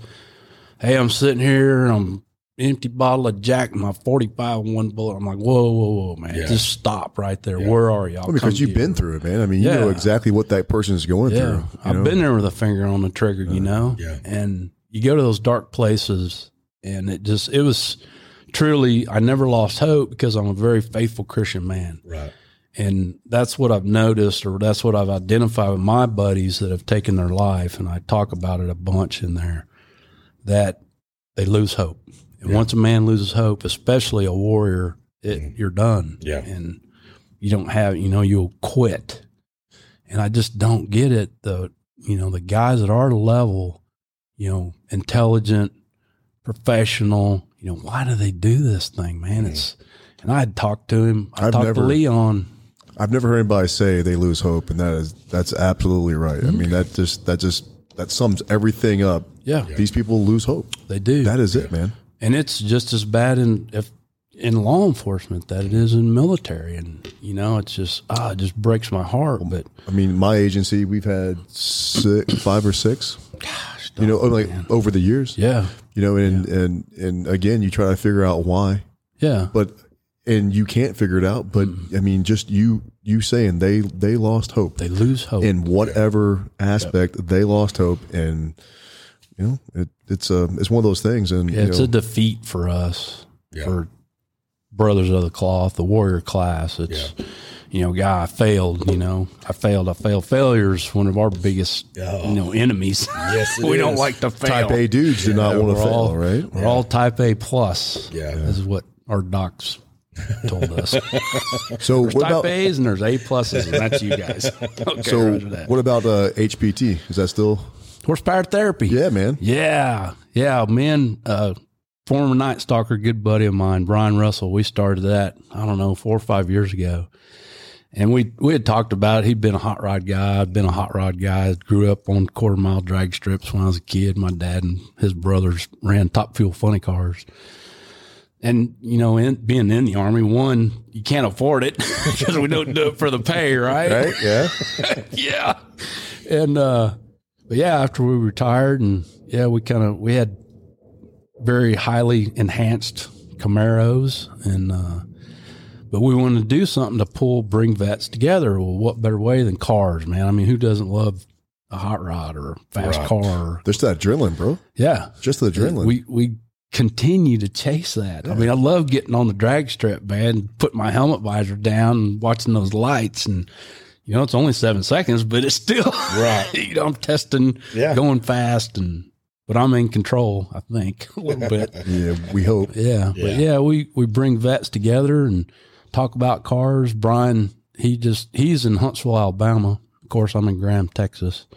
hey, I'm sitting here and I'm empty bottle of Jack and my forty-five one bullet. I'm like, whoa, whoa, whoa, man. Yeah. Just stop right there. Yeah. Where are y'all? Well, because you've been through it, man. I mean, you yeah. know exactly what that person is going yeah. through. You I've know? been there with a finger on the trigger, uh, you know? Yeah. And you go to those dark places, and it just, it was truly, I never lost hope because I'm a very faithful Christian man. Right. And that's what I've noticed, or that's what I've identified with my buddies that have taken their life. And I talk about it a bunch in there, that they lose hope. And yeah. once a man loses hope, especially a warrior, it, mm-hmm. you're done. Yeah. And you don't have, you know, you'll quit. And I just don't get it. The, you know, the guys at our level, you know, intelligent, professional, you know, why do they do this thing, man? Mm-hmm. It's, and I had talked to him. I I've talked never, to Leon. I've never heard anybody say they lose hope. And that is, that's absolutely right. Mm-hmm. I mean, that just, that just, that sums everything up. Yeah. yeah. These people lose hope. They do. That is yeah. it, man. And it's just as bad in if, in law enforcement that it is in military, and you know it's just ah, it just breaks my heart. But I mean, my agency, we've had six, five or six, gosh, you know, like man. over the years, yeah, you know, and, yeah. and and and again, you try to figure out why, yeah, but and you can't figure it out. But mm. I mean, just you you saying they they lost hope, they lose hope in whatever yeah. aspect, yep. they lost hope, and you know it. It's a, it's one of those things, and yeah, you know, it's a defeat for us, yeah. for brothers of the cloth, the warrior class. It's, yeah. you know, guy, I failed. You know, I failed. I failed. Failure's one of our biggest, oh. you know, enemies. Yes, it we is. don't like to fail. Type A dudes yeah. do not want to fail. All, right? We're yeah. all Type A plus. Yeah, yeah. This is what our docs told us. So there's what type about A's and there's A pluses, and that's you guys. Okay, so what about uh, H P T? Is that still? Horsepower therapy. Yeah, man. Yeah. Yeah. Man, uh, former Night Stalker, good buddy of mine, Brian Russell, we started that, I don't know, four or five years ago. And we, we had talked about it. He'd been a hot rod guy. I'd been a hot rod guy. Grew up on quarter mile drag strips when I was a kid. My dad and his brothers ran top fuel funny cars. And, you know, in, being in the Army, one, you can't afford it because we don't do it for the pay, right? Right, yeah. yeah. And, uh, But yeah, after we retired and yeah, we kind of, we had very highly enhanced Camaros and, uh, but we wanted to do something to pull, bring vets together. Well, what better way than cars, man? I mean, who doesn't love a hot rod or a fast right. car? There's that adrenaline, bro. Yeah. Just the adrenaline. We, we continue to chase that. Yeah. I mean, I love getting on the drag strip, man, putting my helmet visor down and watching those lights and, you know, it's only seven seconds, but it's still, right. you know, I'm testing, yeah. going fast, and but I'm in control, I think, a little bit. yeah, we hope. Yeah, yeah. But yeah, we, we bring vets together and talk about cars. Brian, he just, he's in Huntsville, Alabama. Of course, I'm in Graham, Texas,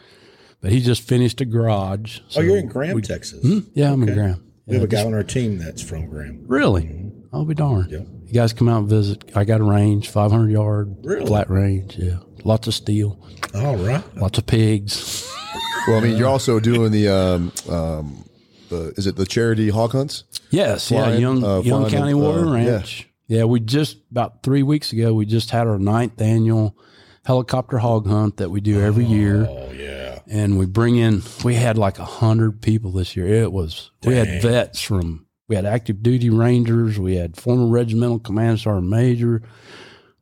but he just finished a garage. So oh, you're in Graham, we, Texas? Hmm? Yeah, okay. I'm in Graham. We have yeah, a guy just, on our team that's from Graham. Really? Mm-hmm. I'll be darned. Yep. You guys come out and visit. I got a range, five hundred yard really? Flat range. Yeah. Lots of steel. All right. Lots of pigs. Well, I mean, you're also doing the, um, um, the is it the charity hawk hunts? Yes. Flying, yeah. Young, uh, Young County uh, Warrior uh, Ranch. Yeah. yeah. We just, about three weeks ago, we just had our ninth annual helicopter hog hunt that we do every oh, year. Oh, yeah. And we bring in, we had like a hundred people this year. It was, Dang. we had vets from, we had active duty Rangers. We had former regimental command sergeant major.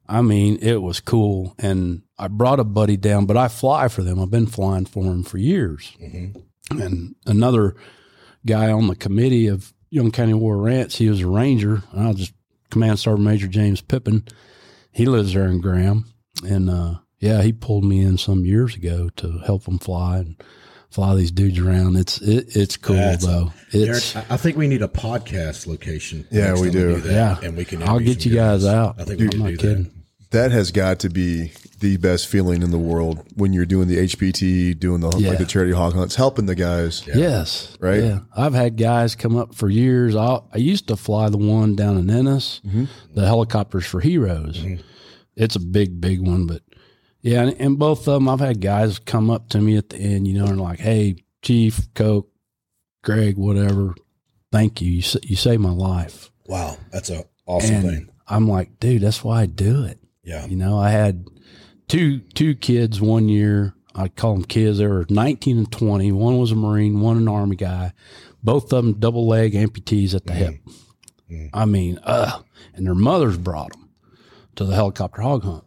I mean, it was cool. And I brought a buddy down, but I fly for them. I've been flying for them for years. Mm-hmm. And another guy on the committee of Young County War Ranch, he was a Ranger. And I was just Command Sergeant Major James Pippin. He lives there in Graham. And, uh, yeah, he pulled me in some years ago to help him fly and fly these dudes around. It's, it, it's cool That's, though. It's, Derek, I think we need a podcast location. Yeah, we do. we do. That, yeah. And we can, I'll get you guys, guys out. I think Dude, I'm not kidding. That. That has got to be the best feeling in the world when you're doing the H P T, doing the yeah. like the charity hog hunts, helping the guys. Yeah. Yes. Right? Yeah. I've had guys come up for years. I, I used to fly the one down in Ennis, mm-hmm. the helicopters for heroes. Mm-hmm. It's a big, big one. But, yeah, and, and both of them, I've had guys come up to me at the end, you know, and like, hey, Chief, Coke, Greg, whatever, thank you. You, sa- you saved my life. Wow. That's an awesome and thing. I'm like, dude, that's why I do it. Yeah. You know, I had two two kids one year. I call them kids. They were nineteen and twenty. One was a Marine, one an Army guy. Both of them double leg amputees at the mm. hip. Mm. I mean, uh, and their mothers brought them to the helicopter hog hunt.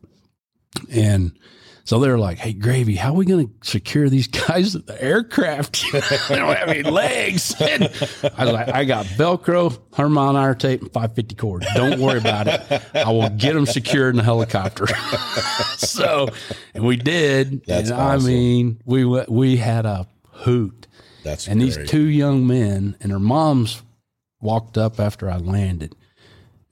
And so they're like, hey, Gravy, how are we going to secure these guys at the aircraft? They don't have any legs. And I was like, I got Velcro, Hermon iron tape, and five fifty cord. Don't worry about it. I will get them secured in the helicopter. So, and we did. That's and awesome. I mean, we we had a hoot. That's And great. These two young men and their moms walked up after I landed.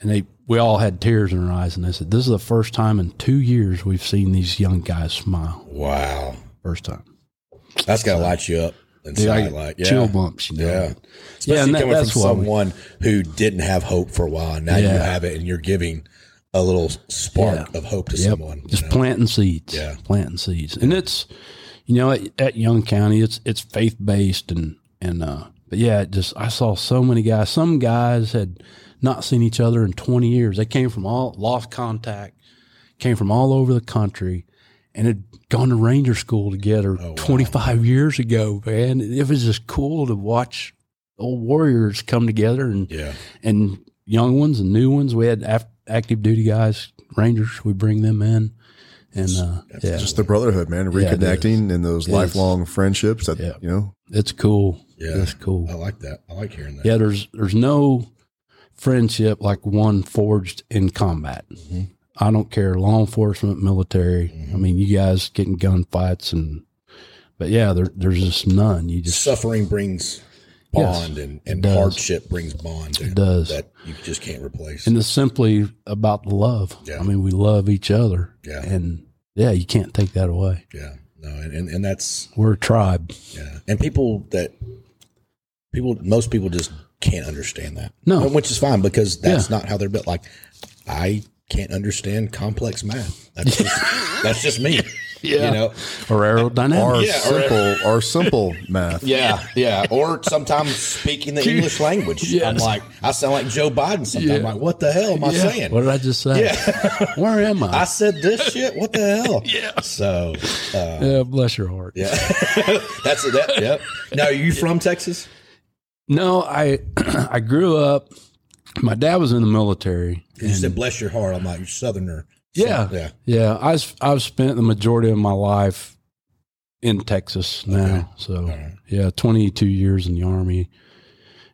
And they we all had tears in our eyes, and they said, this is the first time in two years we've seen these young guys smile. Wow. First time. That's got to so, light you up. Inside, like, yeah. Chill bumps. You know? Yeah. Especially yeah, and that, coming that's from someone we, who didn't have hope for a while, and now yeah. you have it, and you're giving a little spark yeah. of hope to yep. someone. Just know? planting seeds. Yeah. Planting seeds. And it's, you know, at, at Young County, it's it's faith-based, and, and uh, but, yeah, it just I saw so many guys. Some guys had – not seen each other in twenty years. They came from all lost contact, came from all over the country, and had gone to Ranger school together oh, wow. twenty-five years ago, man. It was just cool to watch old warriors come together and yeah. and young ones and new ones. We had af- active duty guys, Rangers, we bring them in. And uh, yeah. just the brotherhood, man, reconnecting yeah, and those it lifelong is. friendships that, yeah. you know. It's cool. Yeah. It's cool. I like that. I like hearing that. Yeah, there's there's no friendship like one forged in combat. Mm-hmm. I don't care, law enforcement, military. Mm-hmm. I mean, you guys get in gunfights, and but yeah, there, there's just none. You just suffering brings bond, yes, and, and hardship brings bond. It does that you just can't replace. And it's simply about the love. Yeah. I mean, we love each other. Yeah, and yeah, you can't take that away. Yeah, no, and and, and that's we're a tribe. Yeah, and people that people most people just. can't understand that. No. Which is fine, because that's yeah. not how they're built. Like, I can't understand complex math. That's just, that's just me. Yeah. You know? Or aerodynamics. Or yeah, simple or, or simple math. Yeah. Yeah. Or sometimes speaking the English language. Yes. I'm like, I sound like Joe Biden sometimes. Yeah. I'm like, what the hell am I yeah. saying? What did I just say? Yeah. Where am I? I said this shit. What the hell? Yeah. So. Um, yeah, bless your heart. Yeah. That's it. That, yep. Now, are you from Texas? No, I I grew up. My dad was in the military. You said, "Bless your heart." I'm like, you're Southerner. Yeah, so, yeah, yeah. I've I've spent the majority of my life in Texas now. Okay. So right. yeah, twenty-two years in the Army,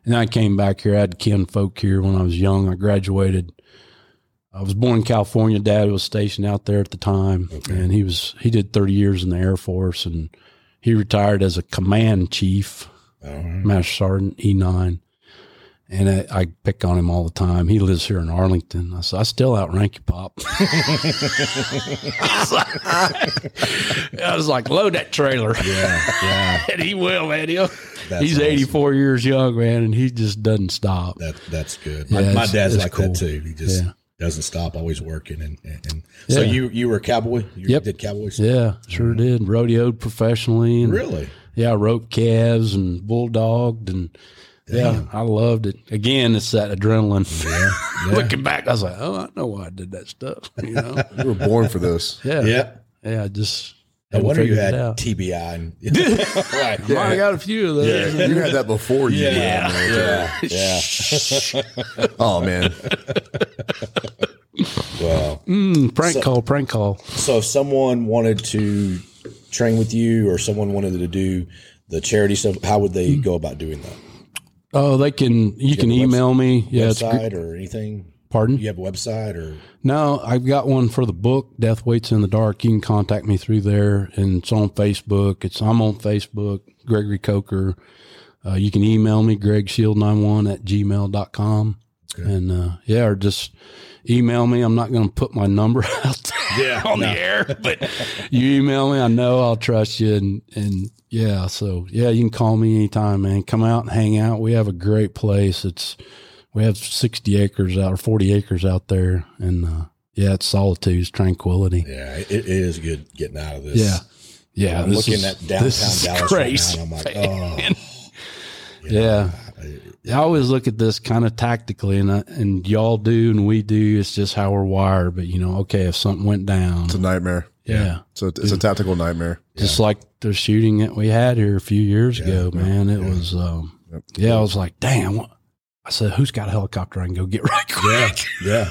and I came back here. I had kin folk here when I was young. I graduated. I was born in California. Dad was stationed out there at the time, okay. and he was he did thirty years in the Air Force, and he retired as a command chief. Right. Master Sergeant E nine, And I, I pick on him all the time. He lives here in Arlington. I said, I still outrank you, Pop. I, was like, I was like, load that trailer. Yeah, yeah. And he will, man. He'll, he's awesome. eighty-four years young, man, and he just doesn't stop. That, that's good. My, yeah, my dad's like cool. that, too. He just yeah. doesn't stop, always working. And, and, and yeah. So you you were a cowboy? You yep. did cowboy stuff? Yeah, sure mm-hmm. did. Rodeoed professionally. And, really? Yeah, I roped calves and bulldogged and – Yeah, Damn. I loved it. Again, it's that adrenaline. Yeah, yeah. Looking back, I was like, oh, I know why I did that stuff. You know, you were born for this. Yeah, yeah, yeah. I just I wonder you had T B I. And, you know, right. yeah. well, I got a few of those. Yeah. You had that before you. Yeah, did, yeah. yeah. yeah. Oh man. Wow. Mm, prank so, call. Prank call. So, if someone wanted to train with you, or someone wanted to do the charity stuff, how would they mm. go about doing that? Oh, they can. You, you can email website, me. Yeah, website it's, or anything. Pardon? You have a website or? No, I've got one for the book, Death Waits in the Dark. You can contact me through there, and it's on Facebook. It's I'm on Facebook, Gregory Coker. Uh, you can email me, gregshield ninety-one at gmail dot com, okay. and uh, yeah, or just email me. I'm not going to put my number out yeah, on no. the air, but you email me. I know I'll trust you, and and. Yeah, so yeah, you can call me anytime, man. Come out and hang out. We have a great place. It's we have sixty acres out or forty acres out there, and uh, yeah, it's solitude, it's tranquility. Yeah, it, it is good getting out of this. Yeah, yeah. You know, this looking is, at downtown this Dallas crazy, right now, and I'm like, oh, you know, yeah. I, I always look at this kind of tactically, and I, and y'all do, and we do. It's just how we're wired. But you know, okay, if something went down, it's a nightmare. Yeah. yeah. So it's Dude. a tactical nightmare. Just yeah. like the shooting that we had here a few years yeah, ago, man. It yeah. was, um, yep. yeah, I was like, damn. I said, who's got a helicopter I can go get right quick? Yeah. yeah.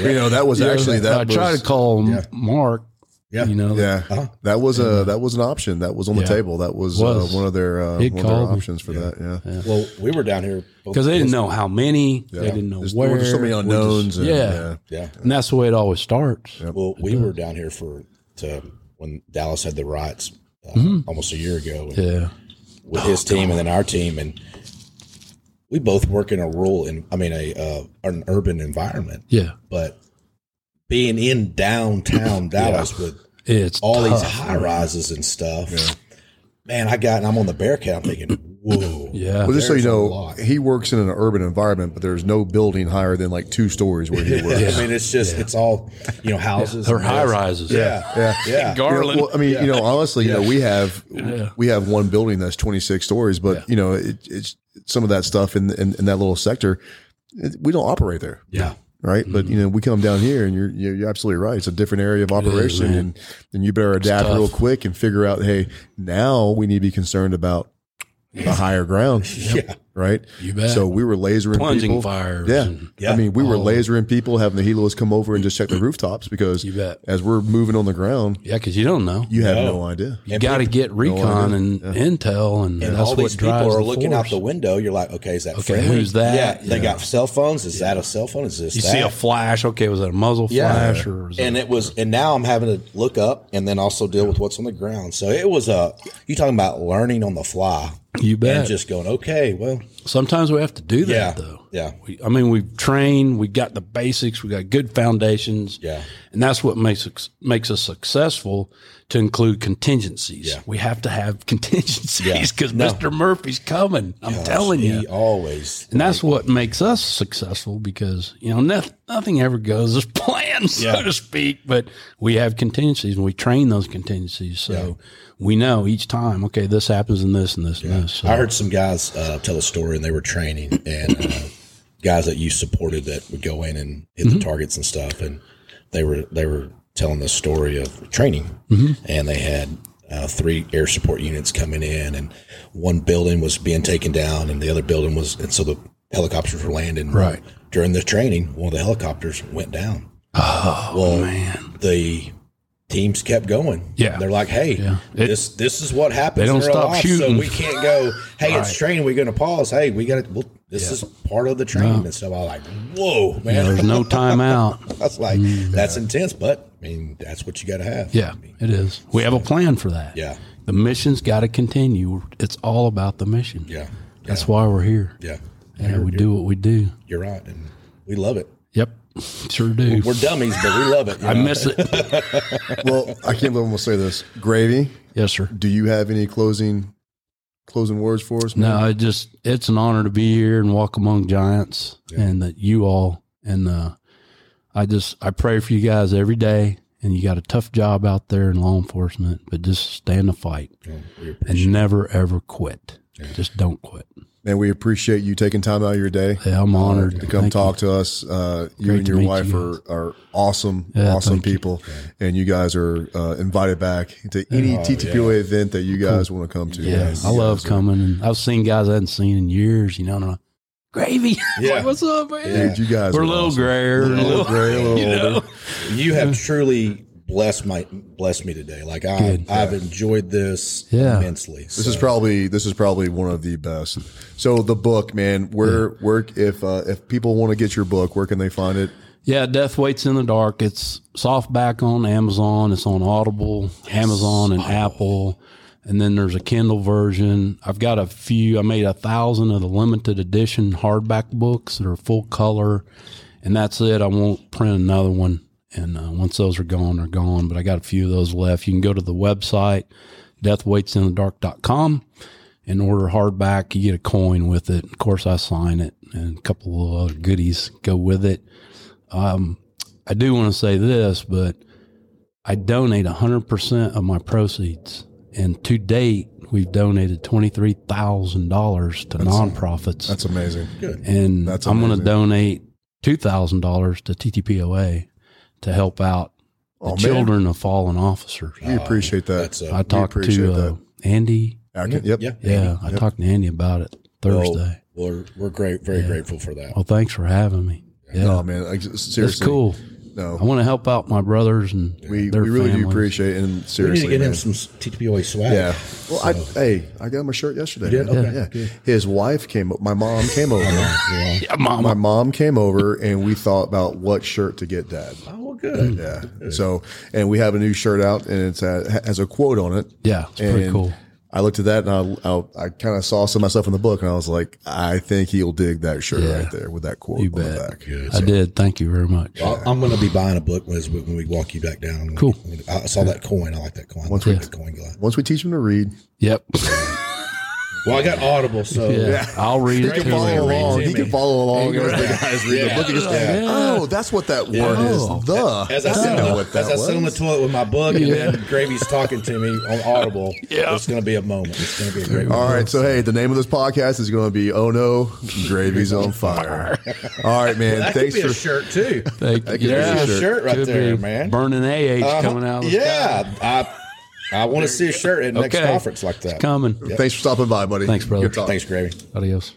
yeah. You know, that was yeah, actually, that I was, tried to call yeah. Mark. Yeah. You know, yeah. Uh-huh. That was a, that was an option that was on the yeah. table. That was, was. Uh, one of their, uh, one of their options for yeah. that. Yeah. yeah. Well, we were down here because they didn't know how many, yeah. they didn't know there's, where. There's so many unknowns. Just, and, yeah. Yeah. yeah. And that's the way it always starts. Yep. Well, we were down here for, to when Dallas had the riots uh, mm-hmm. almost a year ago and, yeah. with oh, his team God. and then our team. And we both work in a rural and I mean, a, uh, an urban environment. Yeah. But being in downtown Dallas yeah. with it's all tough, these high rises and stuff, yeah. man, I got, and I'm on the bear count thinking, whoa. Yeah. Well, just so you know, he works in an urban environment, but there's no building higher than like two stories where he works. yeah. I mean, it's just, yeah. it's all, you know, houses. They're high rises. Yeah. Yeah. yeah. yeah. Garland. You know, well, I mean, yeah. you know, honestly, yeah. you know, we have, yeah. we have one building that's twenty-six stories, but yeah. you know, it, it's some of that stuff in, in, in that little sector, it, we don't operate there. Yeah. Right. Mm-hmm. But, you know, we come down here and you're, you're absolutely right. It's a different area of operation is, and, and you better adapt real quick and figure out, hey, now we need to be concerned about the higher ground, yeah. right? You bet. So we were lasering Plunging people. Fires yeah. And, yeah. I mean, we were oh. lasering people, having the helos come over and just check the rooftops because you bet. as we're moving on the ground. Yeah, because you don't know. You have no, no idea. You got to get recon no and yeah. intel. And, and that's all these what people are the looking force. out the window. You're like, okay, is that okay, friendly? Who's that? Yeah, yeah, they got cell phones. Is yeah. that a cell phone? Is this You that? see a flash. Okay, was that a muzzle yeah. flash? Or was and it was, and now I'm having to look up and then also deal yeah. with what's on the ground. So it was a, you're talking about learning on the fly. You bet. And just going, okay, well. Sometimes we have to do that, yeah, though. Yeah. We, I mean, we've trained. We got the basics. We got good foundations. Yeah. And that's what makes us, makes us successful to include contingencies. Yeah. We have to have contingencies because yeah. no. Mister Murphy's coming. I'm Gosh, telling you. He always. And that's what makes us successful because, you know, nothing, nothing ever goes as planned, so yeah. to speak. But we have contingencies and we train those contingencies. So yeah. we know each time, okay, this happens and this and this yeah. and this. So. I heard some guys uh, tell a story and they were training and uh, guys that you supported that would go in and hit mm-hmm. the targets and stuff. And they were, they were telling the story of training mm-hmm. and they had uh, three air support units coming in and one building was being taken down and the other building was, and so the helicopters were landing. Right. During the training, one of the helicopters went down. Oh well, man. The teams kept going. Yeah. They're like, hey, yeah. it, this this is what happens. They don't stop life, shooting. So we can't go, hey, right. it's training. We're going to pause. Hey, we got to, we'll, this yeah. is part of the training no. and stuff. I was like, whoa, man. Yeah, there's no time out. I was like, mm, that's yeah. intense, but I mean, that's what you got to have. Yeah, I mean, it is. We so, have a plan for that. Yeah. The mission's got to continue. It's all about the mission. Yeah. That's yeah. why we're here. Yeah. And yeah, we do what we do. You're right. And we love it. Yep. Sure do. We're dummies, but we love it. I know? miss it. Well, I can't let them say this. Gravy. Yes, sir. Do you have any closing closing words for us? Man? No, I just, it's an honor to be here and walk among giants, yeah. and that you all, and uh, I just, I pray for you guys every day, and you got a tough job out there in law enforcement, but just stay in the fight yeah, and never, it. ever quit. Yeah. Just don't quit. And we appreciate you taking time out of your day. Yeah, I'm honored to come thank talk you. to us. Uh, you Great and your wife you. are, are awesome, yeah, awesome people. You. And you guys are uh, invited back to any oh, T T P O A yeah. event that you guys cool. want to come to. Yeah. Yes. I love yeah, coming. And I've seen guys I hadn't seen in years, you know, and I'm like, Gravy. Yeah. Like, what's up, man? Yeah. Dude, you guys We're a little awesome. grayer. We're a little grayer, a little you know? older. You have truly... Bless my bless me today. Like I, Good, yeah. I've enjoyed this yeah. immensely. So. This is probably this is probably one of the best. So the book, man, where yeah. where if uh, if people want to get your book, where can they find it? Yeah, Death Waits in the Dark. It's softback on Amazon. It's on Audible, yes. Amazon, and oh. Apple. And then there's a Kindle version. I've got a few. I made a thousand of the limited edition hardback books that are full color, and that's it. I won't print another one. And uh, once those are gone, they're gone. But I got a few of those left. You can go to the website, death waits in the dark dot com, and order hardback. You get a coin with it. Of course, I sign it, and a couple of other goodies go with it. Um, I do want to say this, but I donate one hundred percent of my proceeds. And to date, we've donated twenty-three thousand dollars to that's, nonprofits. That's amazing. Good. And that's I'm going to donate two thousand dollars to T T P O A. To help out the oh, children of fallen officers. We appreciate that. Uh, I talked to uh, Andy. Atkins, yep. Yeah, yeah Andy, I yep. talked to Andy about it Thursday. Well, we're we're great, very yeah. grateful for that. Well, thanks for having me. Yeah, no, man, like, seriously, it's cool. No, I want to help out my brothers and we their we really families. do appreciate it. And seriously, we need to get man. him some T T P O A swag. Yeah. Well, so. I hey, I got my shirt yesterday. You did? Okay. Yeah. Yeah. His wife came. My mom came over. yeah. Yeah, mama. My mom came over, and we thought about what shirt to get Dad. Oh, well, good. Yeah. Good. So, and we have a new shirt out, and it's a, has a quote on it. Yeah, it's and pretty cool. I looked at that, and I I, I kind of saw some of myself in the book, and I was like, I think he'll dig that shirt yeah. right there with that quote. You bet. Back. Good, I so. did. Thank you very much. Well, yeah. I'm going to be buying a book when, when we walk you back down. Cool. When, when, I saw yeah. that coin. I like that coin. Once, like we, that coin once we teach him to read. Yep. Well, I got Audible, so yeah. Yeah. I'll read it. He can follow along. He can follow along. As the guys read the book, just yeah. oh, that's what that yeah. word is. Oh. The as I, I know the, what that as I sit on the toilet with my book, and yeah. then Gravy's talking to me on Audible. Yeah. It's going to be a moment. It's going to be a great. All moment. right, so hey, the name of this podcast is going to be Oh No, Gravy's on Fire. All right, man. Well, that thanks could be for a shirt too. Thank you. There's a shirt right could there, man. Burning A H uh, coming out. Of the yeah. I, I want to see a shirt at the okay. next conference like that. It's coming. Yep. Thanks for stopping by, buddy. Thanks, brother. Good talk. Thanks, Gravy. Adios.